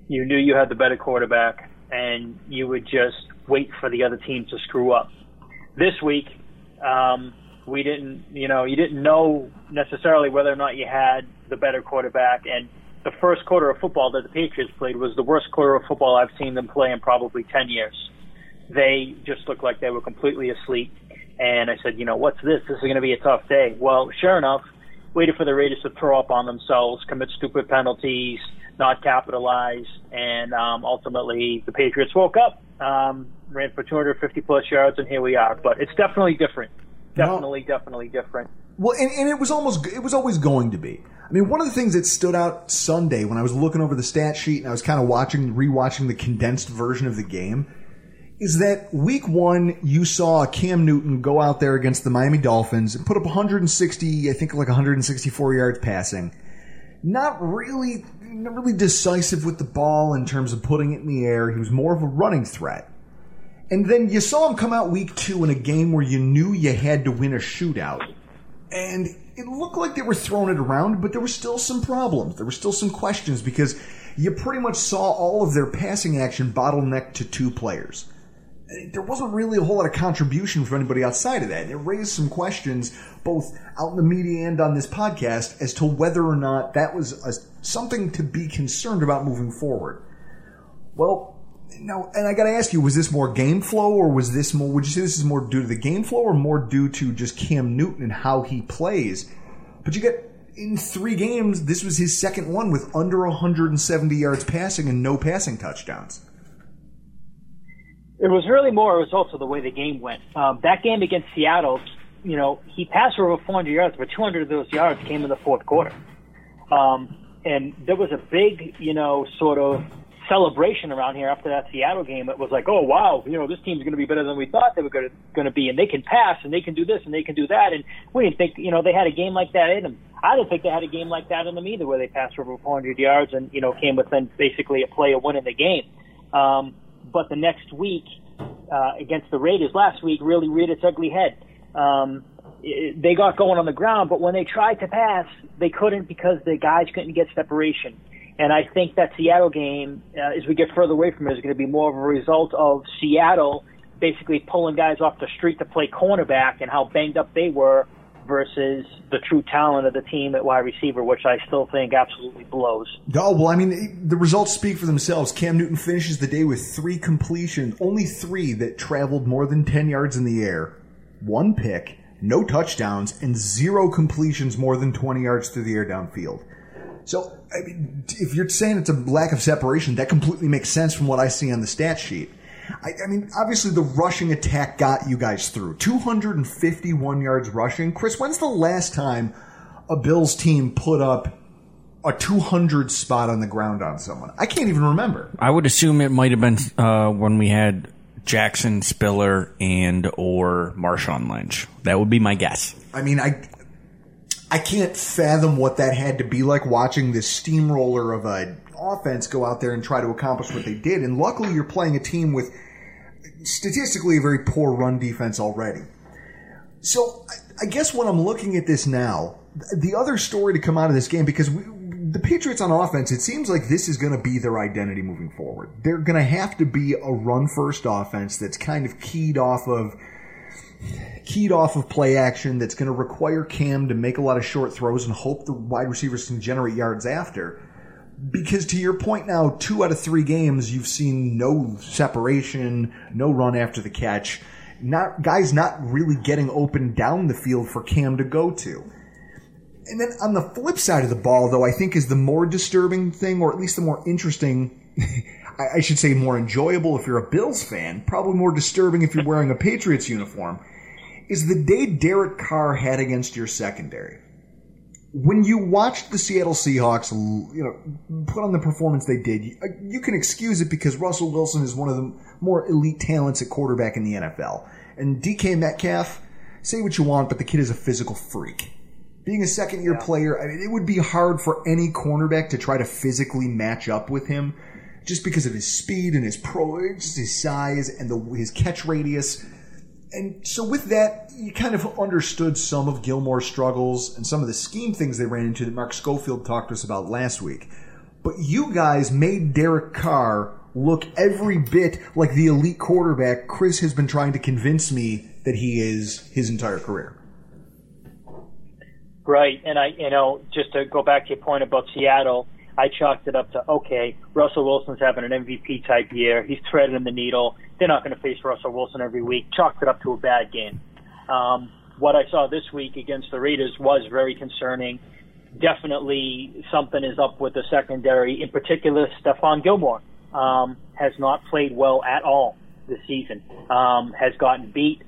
you knew you had the better quarterback, and you would just wait for the other team to screw up. This week, um, we didn't, you know, you didn't know necessarily whether or not you had the better quarterback, and the first quarter of football that the Patriots played was the worst quarter of football I've seen them play in probably ten years. They just looked like they were completely asleep. And I said, you know, what's this? This is going to be a tough day. Well, sure enough, waited for the Raiders to throw up on themselves, commit stupid penalties, not capitalize, and um, ultimately the Patriots woke up, um, ran for two hundred fifty plus yards, and here we are. But it's definitely different. Definitely, well, definitely different. Well, and, and it was almost it was always going to be. I mean, one of the things that stood out Sunday when I was looking over the stat sheet and I was kind of watching, rewatching the condensed version of the game, is that week one, you saw Cam Newton go out there against the Miami Dolphins and put up one hundred sixty, I think like one hundred sixty-four yards passing. Not really, not really decisive with the ball in terms of putting it in the air. He was more of a running threat. And then you saw him come out week two in a game where you knew you had to win a shootout. And it looked like they were throwing it around, but there were still some problems. There were still some questions because you pretty much saw all of their passing action bottlenecked to two players. There wasn't really a whole lot of contribution from anybody outside of that. It raised some questions, both out in the media and on this podcast, as to whether or not that was a, something to be concerned about moving forward. Well, Now, and I got to ask you, was this more game flow, or was this more, would you say this is more due to the game flow or more due to just Cam Newton and how he plays? But you get, in three games, this was his second one with under one hundred seventy yards passing and no passing touchdowns. It was really more, it was also the way the game went. Um, that game against Seattle, you know, he passed for over four hundred yards, but two hundred of those yards came in the fourth quarter. Um, and there was a big, you know, sort of celebration around here after that Seattle game. It was like, oh, wow, you know, this team's going to be better than we thought they were going to be, and they can pass, and they can do this, and they can do that. And we didn't think, you know, they had a game like that in them. I didn't think they had a game like that in them either, where they passed for over four hundred yards and, you know, came within basically a play of winning the game. Um, but the next week uh, against the Raiders last week really reared its ugly head. Um, it, they got going on the ground, but when they tried to pass, they couldn't because the guys couldn't get separation. And I think that Seattle game, uh, as we get further away from it, is going to be more of a result of Seattle basically pulling guys off the street to play cornerback and how banged up they were versus the true talent of the team at wide receiver, which I still think absolutely blows. Oh, well, I mean, the results speak for themselves. Cam Newton finishes the day with three completions, only three that traveled more than ten yards in the air, one pick, no touchdowns, and zero completions more than twenty yards through the air downfield. So, I mean, if you're saying it's a lack of separation, that completely makes sense from what I see on the stat sheet. I, I mean, obviously the rushing attack got you guys through. two hundred fifty-one yards rushing. Chris, when's the last time a Bills team put up a two hundred spot on the ground on someone? I can't even remember. I would assume it might have been uh, when we had Jackson, Spiller, and or Marshawn Lynch. That would be my guess. I mean, I... I can't fathom what that had to be like watching this steamroller of an offense go out there and try to accomplish what they did. And luckily you're playing a team with statistically a very poor run defense already. So I guess when I'm looking at this now, the other story to come out of this game, because we, the Patriots on offense, it seems like this is going to be their identity moving forward. They're going to have to be a run-first offense that's kind of keyed off of keyed off of play action, that's going to require Cam to make a lot of short throws and hope the wide receivers can generate yards after. Because to your point now, two out of three games, you've seen no separation, no run after the catch, not guys not really getting open down the field for Cam to go to. And then on the flip side of the ball, though, I think is the more disturbing thing, or at least the more interesting I should say more enjoyable if you're a Bills fan, probably more disturbing if you're wearing a Patriots uniform, is the day Derek Carr had against your secondary. When you watched the Seattle Seahawks, you know, put on the performance they did, you can excuse it because Russell Wilson is one of the more elite talents at quarterback in the N F L. And D K Metcalf, say what you want, but the kid is a physical freak. Being a second-year yeah. player, I mean, it would be hard for any cornerback to try to physically match up with him, just because of his speed and his pro, just his size and the, his catch radius. And so with that, you kind of understood some of Gilmore's struggles and some of the scheme things they ran into that Mark Schofield talked to us about last week. But you guys made Derek Carr look every bit like the elite quarterback Chris has been trying to convince me that he is his entire career. Right, and I, you know, just to go back to your point about Seattle, I chalked it up to, okay, Russell Wilson's having an M V P type year. He's threading the needle. They're not going to face Russell Wilson every week. Chalked it up to a bad game. Um, what I saw this week against the Raiders was very concerning. Definitely something is up with the secondary. In particular, Stephon Gilmore um, has not played well at all this season, um, has gotten beat.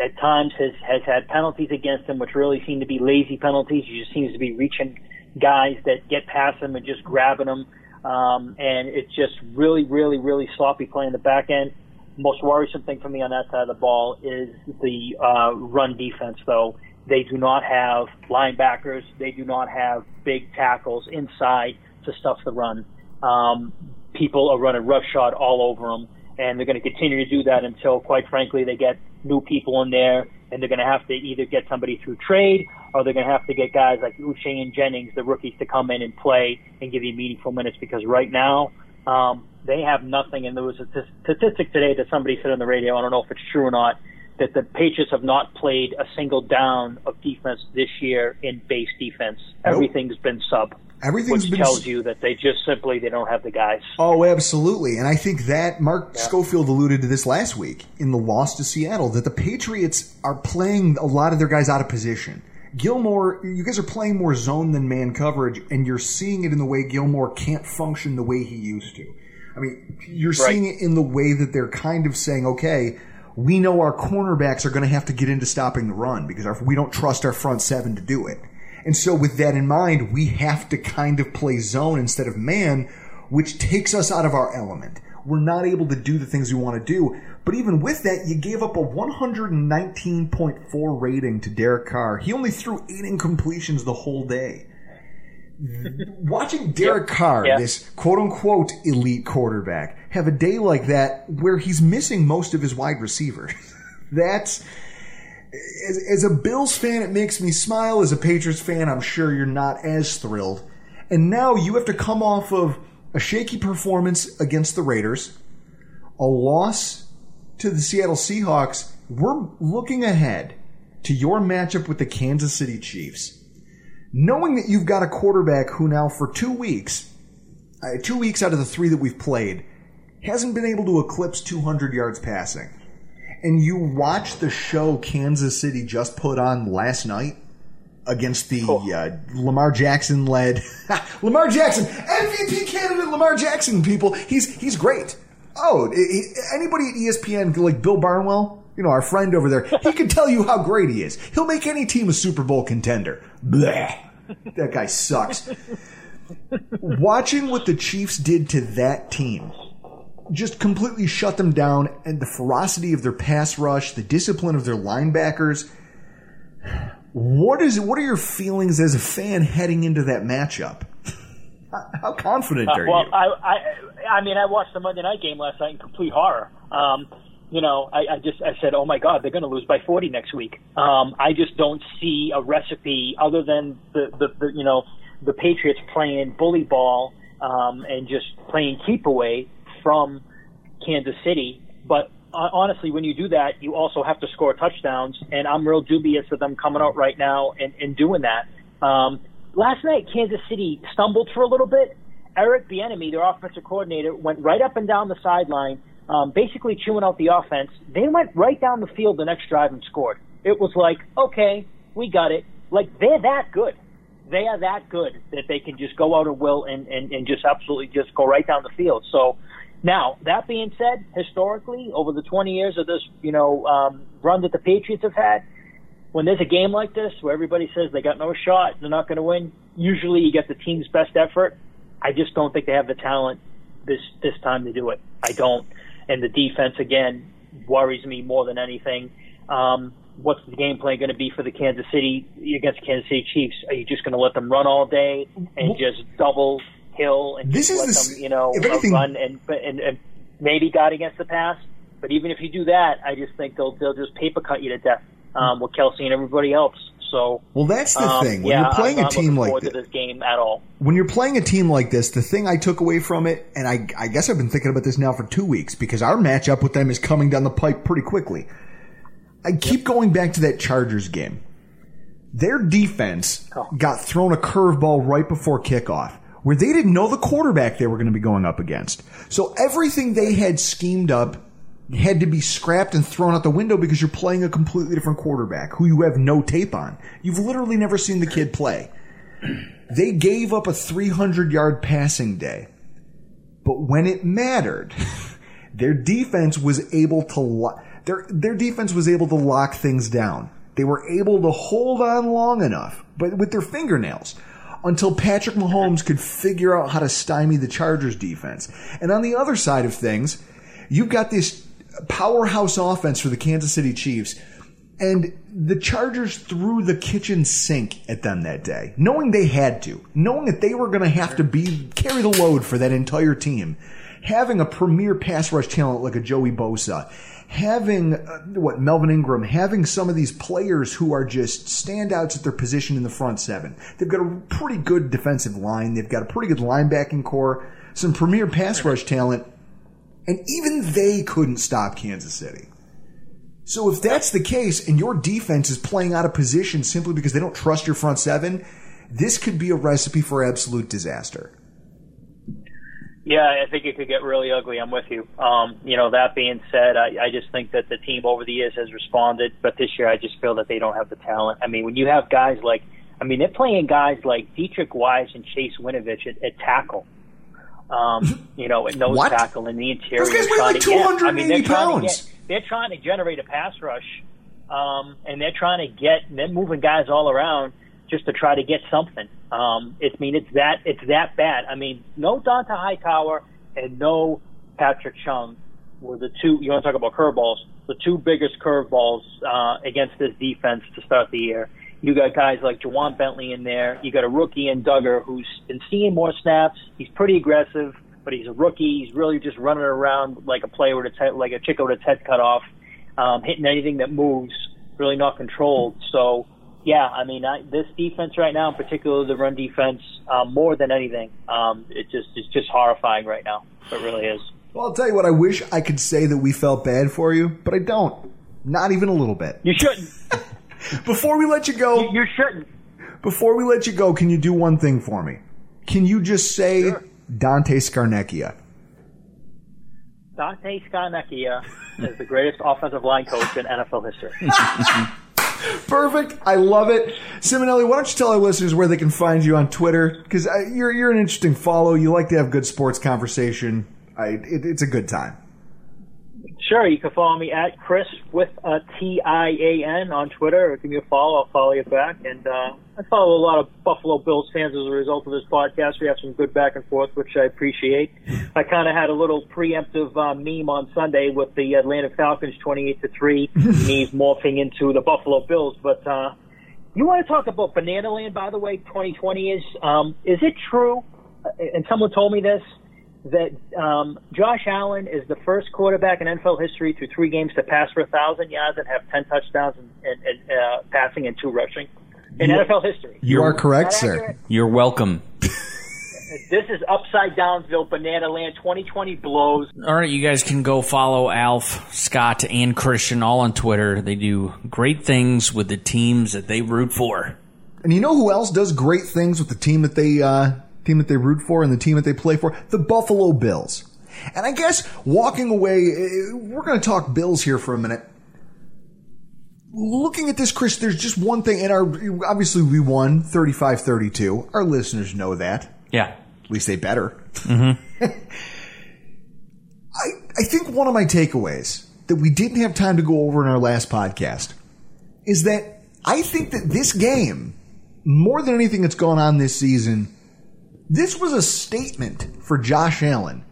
At times has, has had penalties against him, which really seem to be lazy penalties. He just seems to be reaching guys that get past them and just grabbing them. Um, and it's just really, really, really sloppy playing the back end. Most worrisome thing for me on that side of the ball is the uh, run defense, though. They do not have linebackers. They do not have big tackles inside to stuff the run. Um, people are running roughshod all over them, and they're going to continue to do that until, quite frankly, they get new people in there, and they're going to have to either get somebody through trade, or they're going to have to get guys like Uche and Jennings, the rookies, to come in and play and give you meaningful minutes, because right now um, they have nothing. And there was a t- statistic today that somebody said on the radio, I don't know if it's true or not, that the Patriots have not played a single down of defense this year in base defense. Nope. Everything's been sub. Everything's which been tells you that they just simply they don't have the guys. Oh, absolutely. And I think that Mark yeah. Schofield alluded to this last week in the loss to Seattle, that the Patriots are playing a lot of their guys out of position. Gilmore, you guys are playing more zone than man coverage, and you're seeing it in the way Gilmore can't function the way he used to. I mean, you're right. seeing it in the way that they're kind of saying, okay, we know our cornerbacks are going to have to get into stopping the run because our, we don't trust our front seven to do it. And so with that in mind, we have to kind of play zone instead of man, which takes us out of our element. We're not able to do the things we want to do. But even with that, you gave up a one nineteen point four rating to Derek Carr. He only threw eight incompletions the whole day. Watching Derek yep. Carr, yep. this quote-unquote elite quarterback, have a day like that where he's missing most of his wide receivers. That's... As, as a Bills fan, it makes me smile. As a Patriots fan, I'm sure you're not as thrilled. And now you have to come off of a shaky performance against the Raiders, a loss to the Seattle Seahawks. We're looking ahead to your matchup with the Kansas City Chiefs. Knowing that you've got a quarterback who now for two weeks, uh, two weeks out of the three that we've played, hasn't been able to eclipse two hundred yards passing. And you watch the show Kansas City just put on last night against the oh. uh, Lamar Jackson-led – Lamar Jackson, M V P candidate Lamar Jackson, people. He's he's great. Oh, he, anybody at E S P N like Bill Barnwell, you know, our friend over there, he can tell you how great he is. He'll make any team a Super Bowl contender. Bleh. That guy sucks. Watching what the Chiefs did to that team – just completely shut them down, and the ferocity of their pass rush, the discipline of their linebackers. What is? What are your feelings as a fan heading into that matchup? How confident are uh, well, you? Well, I, I, I mean, I watched the Monday night game last night in complete horror. Um, you know, I, I just I said, oh my God, they're going to lose by forty next week. Um, I just don't see a recipe other than the, the, the you know the Patriots playing bully ball um, and just playing keep away from Kansas City. But uh, honestly, when you do that, you also have to score touchdowns, and I'm real dubious of them coming out right now and, and doing that. Um, last night, Kansas City stumbled for a little bit. Eric Bieniemy, their offensive coordinator, went right up and down the sideline, um, basically chewing out the offense. They went right down the field the next drive and scored. It was like, okay, we got it. Like, they're that good. They are that good that they can just go out at will and, and, and just absolutely just go right down the field. So, now, that being said, historically, over the twenty years of this, you know, um, run that the Patriots have had, when there's a game like this where everybody says they got no shot, they're not going to win, usually you get the team's best effort. I just don't think they have the talent this this time to do it. I don't. And the defense, again, worries me more than anything. Um, what's the game plan going to be for the Kansas City against the Kansas City Chiefs? Are you just going to let them run all day and just double – Hill and this just is let the, them, you know, anything, run and, and and maybe guard against the pass. But even if you do that, I just think they'll they'll just paper cut you to death um, with Kelsey and everybody else. So well, that's the um, thing. When yeah, you're playing I'm a team like this, this game at all. When you're playing a team like this, the thing I took away from it, and I I guess I've been thinking about this now for two weeks because our matchup with them is coming down the pipe pretty quickly. I keep yep. going back to that Chargers game. Their defense oh. got thrown a curveball right before kickoff, where they didn't know the quarterback they were going to be going up against. So everything they had schemed up had to be scrapped and thrown out the window because you're playing a completely different quarterback who you have no tape on. You've literally never seen the kid play. They gave up a three hundred yard passing day. But when it mattered, their defense was able to lo- their their defense was able to lock things down. They were able to hold on long enough, but with their fingernails, until Patrick Mahomes could figure out how to stymie the Chargers defense. And on the other side of things, you've got this powerhouse offense for the Kansas City Chiefs, and the Chargers threw the kitchen sink at them that day, knowing they had to, knowing that they were going to have to be carry the load for that entire team. Having a premier pass rush talent like a Joey Bosa, having, uh, what, Melvin Ingram, having some of these players who are just standouts at their position in the front seven. They've got a pretty good defensive line. They've got a pretty good linebacking core, some premier pass rush talent, and even they couldn't stop Kansas City. So if that's the case and your defense is playing out of position simply because they don't trust your front seven, this could be a recipe for absolute disaster. Yeah, I think it could get really ugly. I'm with you. Um, you know, that being said, I, I just think that the team over the years has responded, but this year I just feel that they don't have the talent. I mean, when you have guys like, I mean, they're playing guys like Dietrich Wise and Chase Winovich at, at tackle. Um, you know, at nose tackle in the interior. Those guys weigh like two hundred eighty I mean, they're pounds. Get, they're trying to generate a pass rush, um, and they're trying to get. They're moving guys all around just to try to get something. Um, it's I mean it's that it's that bad. I mean, no Donta Hightower and no Patrick Chung were the two. You want to talk about curveballs? The two biggest curveballs uh, against this defense to start the year. You got guys like Jawan Bentley in there. You got a rookie in Duggar who's been seeing more snaps. He's pretty aggressive, but he's a rookie. He's really just running around like a player with a te- like a chicken with a head cut off, um, hitting anything that moves. Really not controlled. So yeah, I mean I, this defense right now, in particular the run defense, um, more than anything, um, it just it's just horrifying right now. It really is. Well, I'll tell you what. I wish I could say that we felt bad for you, but I don't. Not even a little bit. You shouldn't. Before we let you go, you, you shouldn't. Before we let you go, can you do one thing for me? Can you just say sure. Dante Scarnecchia? Dante Scarnecchia is the greatest offensive line coach in N F L history. Perfect. I love it. Simonelli, why don't you tell our listeners where they can find you on Twitter? Because you're you're an interesting follow. You like to have good sports conversation. I, it, it's a good time. Sure, you can follow me at Chris with a T I A N on Twitter. Or give me a follow. I'll follow you back. And uh, I follow a lot of Buffalo Bills fans as a result of this podcast. We have some good back and forth, which I appreciate. I kind of had a little preemptive uh, meme on Sunday with the Atlanta Falcons twenty-eight to three, me morphing into the Buffalo Bills. But uh, you want to talk about Banana Land, by the way, twenty twenty is. Um, is it true, and someone told me this, that um, Josh Allen is the first quarterback in N F L history through three games to pass for one thousand yards and have ten touchdowns and, and, and uh, passing and two rushing in you, N F L history. You are correct, sir. Accurate? You're welcome. This is Upside Downsville, Banana Land. twenty twenty blows. All right, you guys can go follow Alf, Scott, and Christian all on Twitter. They do great things with the teams that they root for. And you know who else does great things with the team that they uh, – team that they root for and the team that they play for, the Buffalo Bills. And I guess walking away, we're going to talk Bills here for a minute. Looking at this, Chris, there's just one thing. And our obviously we won thirty-five thirty-two. Our listeners know that. Yeah. At least they better. Mm-hmm. I, I think one of my takeaways that we didn't have time to go over in our last podcast is that I think that this game, more than anything that's gone on this season, this was a statement for Josh Allen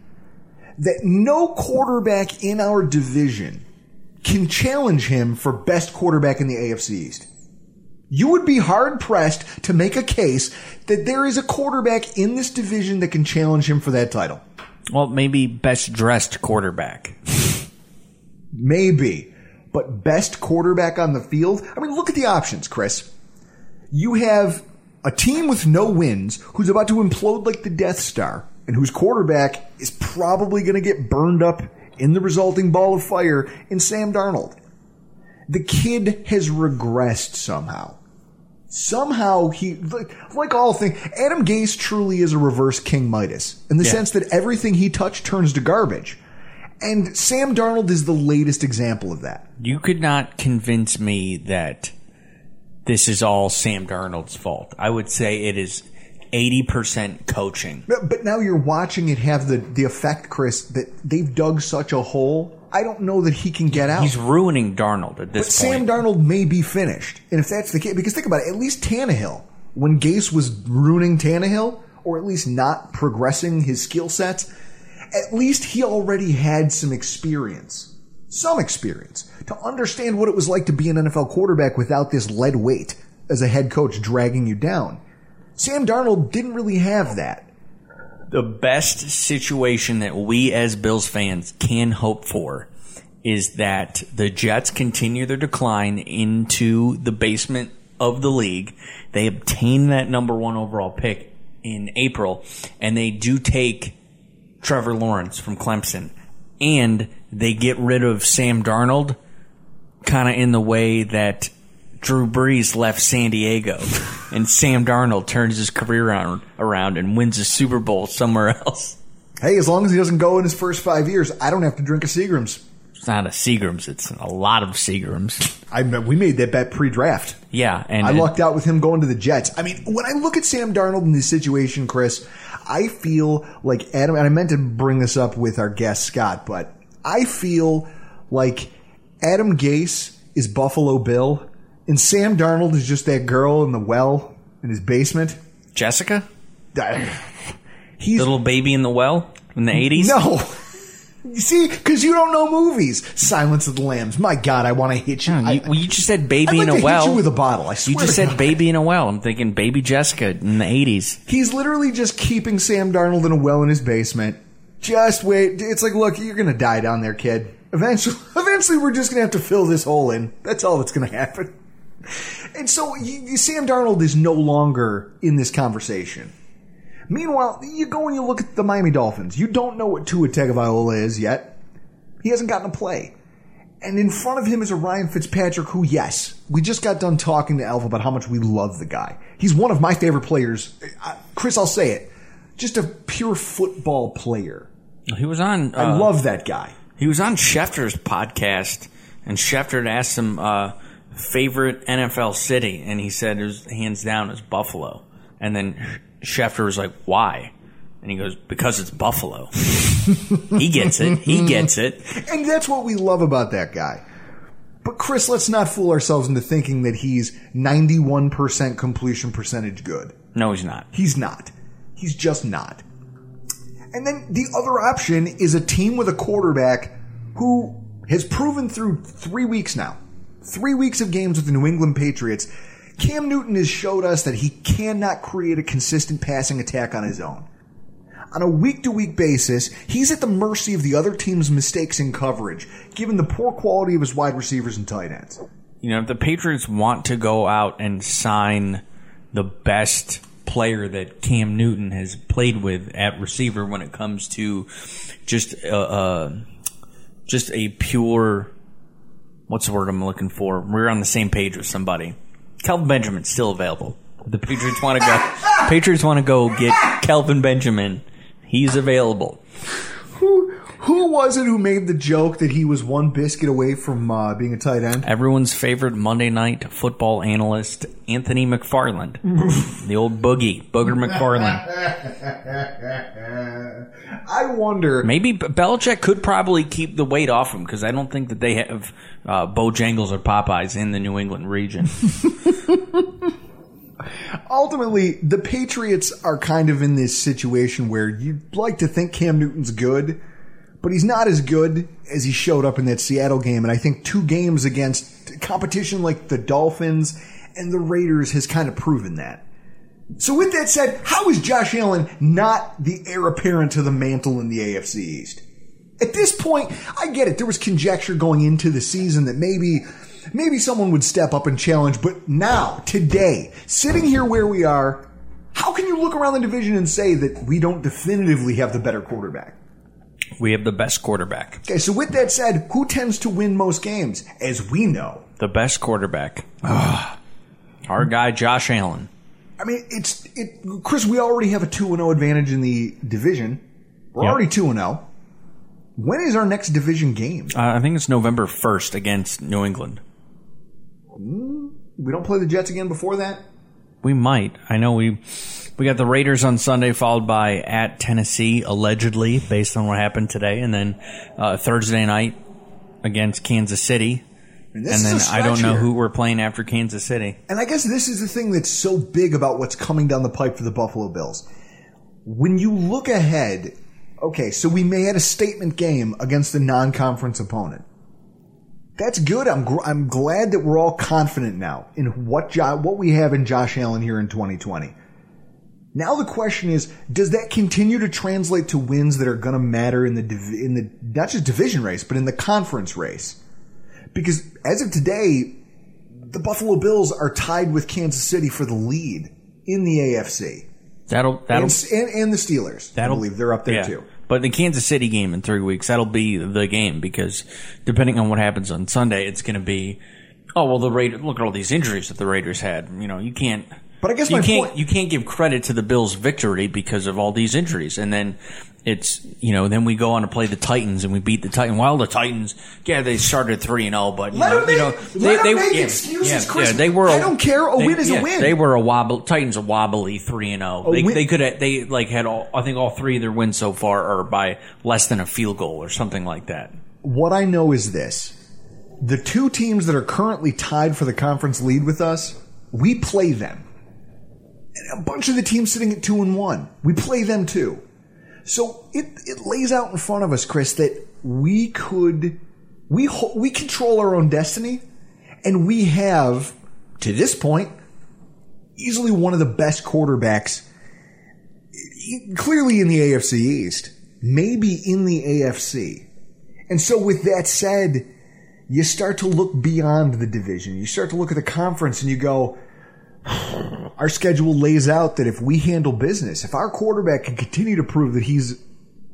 that no quarterback in our division can challenge him for best quarterback in the A F C East. You would be hard-pressed to make a case that there is a quarterback in this division that can challenge him for that title. Well, maybe best-dressed quarterback. Maybe. But best quarterback on the field? I mean, look at the options, Chris. You have a team with no wins who's about to implode like the Death Star and whose quarterback is probably going to get burned up in the resulting ball of fire in Sam Darnold. The kid has regressed somehow. Somehow he, like, like all things, Adam Gase truly is a reverse King Midas in the yeah. sense that everything he touched turns to garbage. And Sam Darnold is the latest example of that. You could not convince me that this is all Sam Darnold's fault. I would say it is eighty percent coaching. But now you're watching it have the, the effect, Chris, that they've dug such a hole. I don't know that he can get out. He's ruining Darnold at this but point. But Sam Darnold may be finished. And if that's the case, because think about it, at least Tannehill, when Gase was ruining Tannehill, or at least not progressing his skill sets, at least he already had some experience. Some experience to understand what it was like to be an N F L quarterback without this lead weight as a head coach dragging you down. Sam Darnold didn't really have that. The best situation that we as Bills fans can hope for is that the Jets continue their decline into the basement of the league. They obtain that number one overall pick in April, and they do take Trevor Lawrence from Clemson. And they get rid of Sam Darnold kind of in the way that Drew Brees left San Diego and Sam Darnold turns his career on, around and wins a Super Bowl somewhere else. Hey, as long as he doesn't go in his first five years, I don't have to drink a Seagram's. It's not a Seagram's. It's a lot of Seagram's. I we made that bet pre-draft. Yeah, and I lucked out with him going to the Jets. I mean, when I look at Sam Darnold in this situation, Chris, I feel like Adam. And I meant to bring this up with our guest Scott, but I feel like Adam Gase is Buffalo Bill, and Sam Darnold is just that girl in the well in his basement, Jessica. He's the little baby in the well in the eighties. No. You see, because you don't know movies. Silence of the Lambs. My God, I want to hit you. I, you, you just said baby like in a well. Hit you with a bottle. I swear. You just said God. Baby in a well. I'm thinking baby Jessica in the eighties. He's literally just keeping Sam Darnold in a well in his basement. Just wait. It's like, look, you're gonna die down there, kid. Eventually, eventually, we're just gonna have to fill this hole in. That's all that's gonna happen. And so, you, Sam Darnold is no longer in this conversation. Meanwhile, you go and you look at the Miami Dolphins. You don't know what Tua Tagovailoa is yet. He hasn't gotten a play. And in front of him is a Ryan Fitzpatrick who, yes, we just got done talking to Alf about how much we love the guy. He's one of my favorite players. Chris, I'll say it. Just a pure football player. He was on... Uh, I love that guy. He was on Schefter's podcast, and Schefter asked him uh, favorite N F L city, and he said, it was, hands down, it was Buffalo. And then... Schefter was like, why? And he goes, because it's Buffalo. He gets it. He gets it. And that's what we love about that guy. But, Chris, let's not fool ourselves into thinking that he's ninety-one percent completion percentage good. No, he's not. He's not. He's just not. And then the other option is a team with a quarterback who has proven through three weeks now, three weeks of games with the New England Patriots, Cam Newton has showed us that he cannot create a consistent passing attack on his own. On a week-to-week basis, he's at the mercy of the other team's mistakes in coverage, given the poor quality of his wide receivers and tight ends. You know, if the Patriots want to go out and sign the best player that Cam Newton has played with at receiver when it comes to just uh, uh, just a pure, what's the word I'm looking for? We're on the same page with somebody. Kelvin Benjamin's still available. The Patriots want to go. Patriots want to go get Kelvin Benjamin. He's available. Who who was it who made the joke that he was one biscuit away from uh, being a tight end? Everyone's favorite Monday Night Football analyst, Anthony McFarland, the old boogie, Booger McFarland. I wonder. Maybe Belichick could probably keep the weight off him because I don't think that they have uh, Bojangles or Popeyes in the New England region. Ultimately, the Patriots are kind of in this situation where you'd like to think Cam Newton's good, but he's not as good as he showed up in that Seattle game. And I think two games against competition like the Dolphins and the Raiders has kind of proven that. So with that said, how is Josh Allen not the heir apparent to the mantle in the A F C East? At this point, I get it. There was conjecture going into the season that maybe... Maybe someone would step up and challenge, but now, today, sitting here where we are, how can you look around the division and say that we don't definitively have the better quarterback? We have the best quarterback. Okay, so with that said, who tends to win most games, as we know? The best quarterback. Ugh. Our guy, Josh Allen. I mean, it's it, Chris, we already have a two and oh advantage in the division. We're yep. already two and oh. When is our next division game? Uh, I think it's November first against New England. We don't play the Jets again before that? We might. I know we we got the Raiders on Sunday, followed by at Tennessee, allegedly, based on what happened today. And then uh, Thursday night against Kansas City. And, and then I don't know here. who we're playing after Kansas City. And I guess this is the thing that's so big about what's coming down the pipe for the Buffalo Bills. When you look ahead, okay, so we may have a statement game against a non-conference opponent. That's good. I'm gr- I'm glad that we're all confident now in what jo- what we have in Josh Allen here in twenty twenty. Now the question is, does that continue to translate to wins that are going to matter in the div- in the not just division race, but in the conference race? Because as of today, the Buffalo Bills are tied with Kansas City for the lead in the A F C. That'll that'll and, and, and the Steelers. I believe they're up there yeah. too. But the Kansas City game in three weeks, that'll be the game because depending on what happens on Sunday, it's going to be Oh, well, the Raiders, look at all these injuries that the Raiders had. You know, you can't. But I guess you my can't, point. You can't give credit to the Bills' victory because of all these injuries. And then it's, you know, then we go on to play the Titans and we beat the Titans. While the Titans, yeah, they started three and all, but you let know, them make, you know, they, they, make yeah, excuses, yeah, Chris. Yeah, they were. A, I don't care. A they, win is yeah, a win. They were a wobble. Titans a wobbly three and all. They, they could. They like had all. I think all three of their wins so far are by less than a field goal or something like that. What I know is this: the two teams that are currently tied for the conference lead with us, we play them. And a bunch of the teams sitting at two and one, we play them too. So it, it lays out in front of us, Chris, that we could we ho- we control our own destiny, and we have to this point easily one of the best quarterbacks, clearly in the A F C East, maybe in the A F C. And so with that said, you start to look beyond the division. You start to look at the conference, and you go. Our schedule lays out that if we handle business, if our quarterback can continue to prove that he's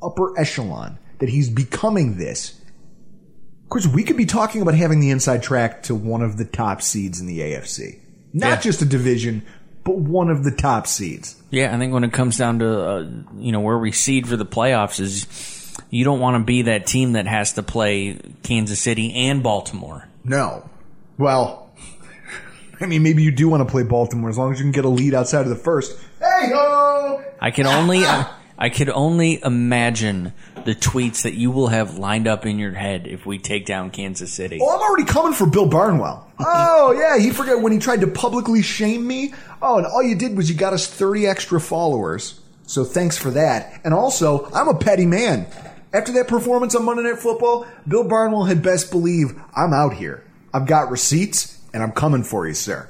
upper echelon, that he's becoming this, of course, we could be talking about having the inside track to one of the top seeds in the A F C. Not yeah. just a division, but one of the top seeds. Yeah, I think when it comes down to uh, you know where we seed for the playoffs is you don't want to be that team that has to play Kansas City and Baltimore. No. Well... I mean, maybe you do want to play Baltimore as long as you can get a lead outside of the first. Hey ho! I can only, I, I could only imagine the tweets that you will have lined up in your head if we take down Kansas City. Oh, I'm already coming for Bill Barnwell. Oh yeah, he forgot when he tried to publicly shame me. Oh, and all you did was you got us thirty extra followers. So thanks for that. And also, I'm a petty man. After that performance on Monday Night Football, Bill Barnwell had best believe I'm out here. I've got receipts. And I'm coming for you, sir.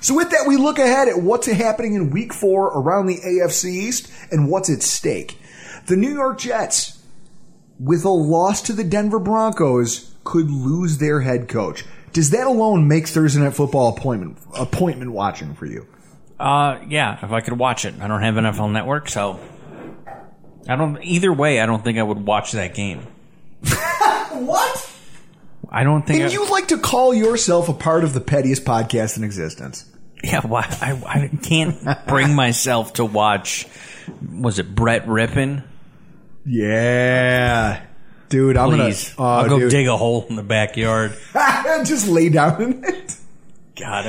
So with that, we look ahead at what's happening in week four around the A F C East and what's at stake. The New York Jets, with a loss to the Denver Broncos, could lose their head coach. Does that alone make Thursday Night Football appointment appointment watching for you? Uh, yeah, if I could watch it. I don't have N F L Network, so I don't. Either way, I don't think I would watch that game. What? I don't think. And I, you like to call yourself a part of the pettiest podcast in existence. Yeah, well, I, I can't bring myself to watch. Was it Brett Rippin? Yeah, dude. Please. I'm gonna. Uh, I'll go dude. dig a hole in the backyard and just lay down in it. God,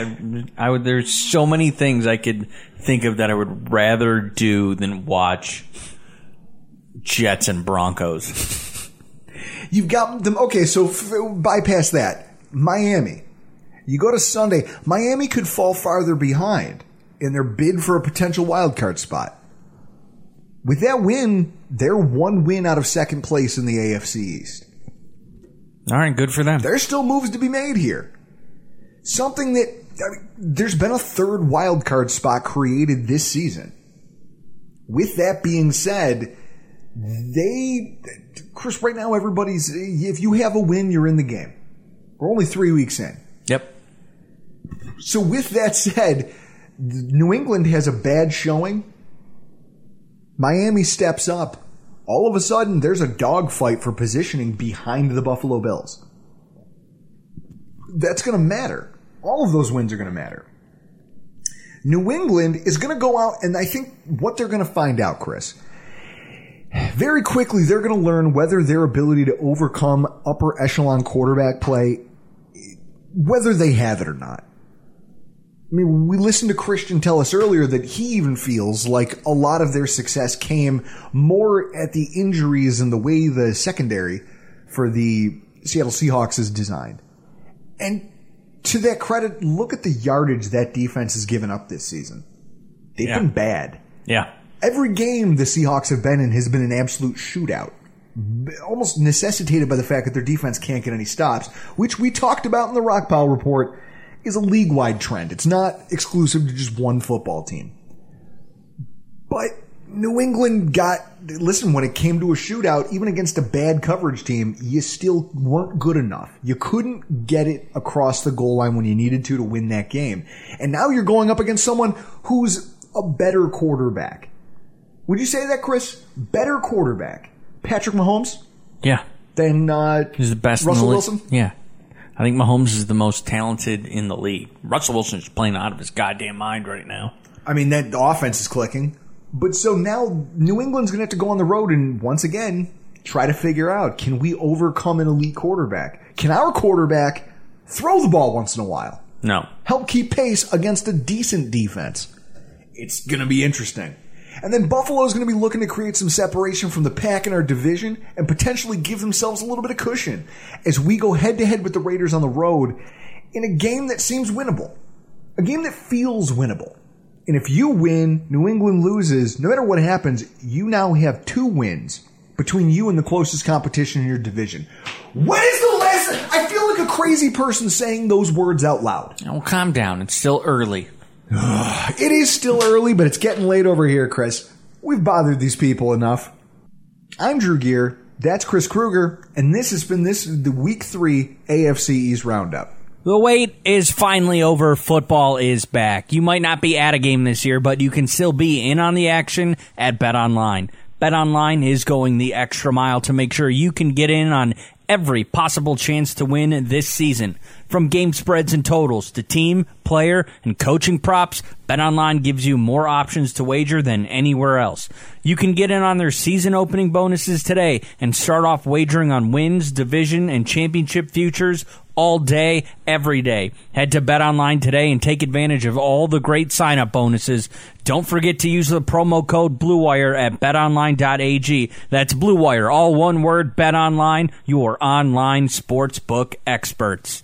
I, I would. There's so many things I could think of that I would rather do than watch Jets and Broncos. You've got them. Okay, so f- bypass that. Miami. You go to Sunday. Miami could fall farther behind in their bid for a potential wild card spot. With that win, they're one win out of second place in the A F C East. All right, good for them. There's still moves to be made here. Something that I mean, there's been a third wild card spot created this season. With that being said, they... Chris, right now everybody's – if you have a win, you're in the game. We're only three weeks in. Yep. So with that said, New England has a bad showing. Miami steps up. All of a sudden, there's a dogfight for positioning behind the Buffalo Bills. That's going to matter. All of those wins are going to matter. New England is going to go out, and I think what they're going to find out, Chris – very quickly, they're going to learn whether their ability to overcome upper echelon quarterback play, whether they have it or not. I mean, we listened to Christian tell us earlier that he even feels like a lot of their success came more at the injuries and the way the secondary for the Seattle Seahawks is designed. And to that credit, look at the yardage that defense has given up this season. They've yeah. been bad. Yeah. Every game the Seahawks have been in has been an absolute shootout, almost necessitated by the fact that their defense can't get any stops, which we talked about in the Rockpile Report is a league-wide trend. It's not exclusive to just one football team. But New England got, listen, when it came to a shootout, even against a bad coverage team, you still weren't good enough. You couldn't get it across the goal line when you needed to to win that game. And now you're going up against someone who's a better quarterback. Would you say that, Chris? Better quarterback, Patrick Mahomes? Yeah. Than uh, he's the best. Russell in the Wilson? Yeah. I think Mahomes is the most talented in the league. Russell Wilson is playing out of his goddamn mind right now. I mean, that the offense is clicking. But so now New England's going to have to go on the road and once again try to figure out, can we overcome an elite quarterback? Can our quarterback throw the ball once in a while? No. Help keep pace against a decent defense. It's going to be interesting. And then Buffalo's going to be looking to create some separation from the pack in our division and potentially give themselves a little bit of cushion as we go head-to-head with the Raiders on the road in a game that seems winnable, a game that feels winnable. And if you win, New England loses, no matter what happens, you now have two wins between you and the closest competition in your division. What is the last? I feel like a crazy person saying those words out loud. Oh, calm down. It's still early. It is still early, but it's getting late over here, Chris. We've bothered these people enough. I'm Drew Geer. That's Chris Kruger. And this has been this the Week three A F C East Roundup. The wait is finally over. Football is back. You might not be at a game this year, but you can still be in on the action at BetOnline. BetOnline is going the extra mile to make sure you can get in on every possible chance to win this season. From game spreads and totals to team, player, and coaching props, BetOnline gives you more options to wager than anywhere else. You can get in on their season opening bonuses today and start off wagering on wins, division, and championship futures all day, every day. Head to BetOnline today and take advantage of all the great sign-up bonuses. Don't forget to use the promo code BlueWire at bet online dot a g. That's BlueWire, all one word, BetOnline, your online sportsbook experts.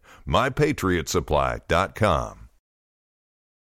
my patriot supply dot com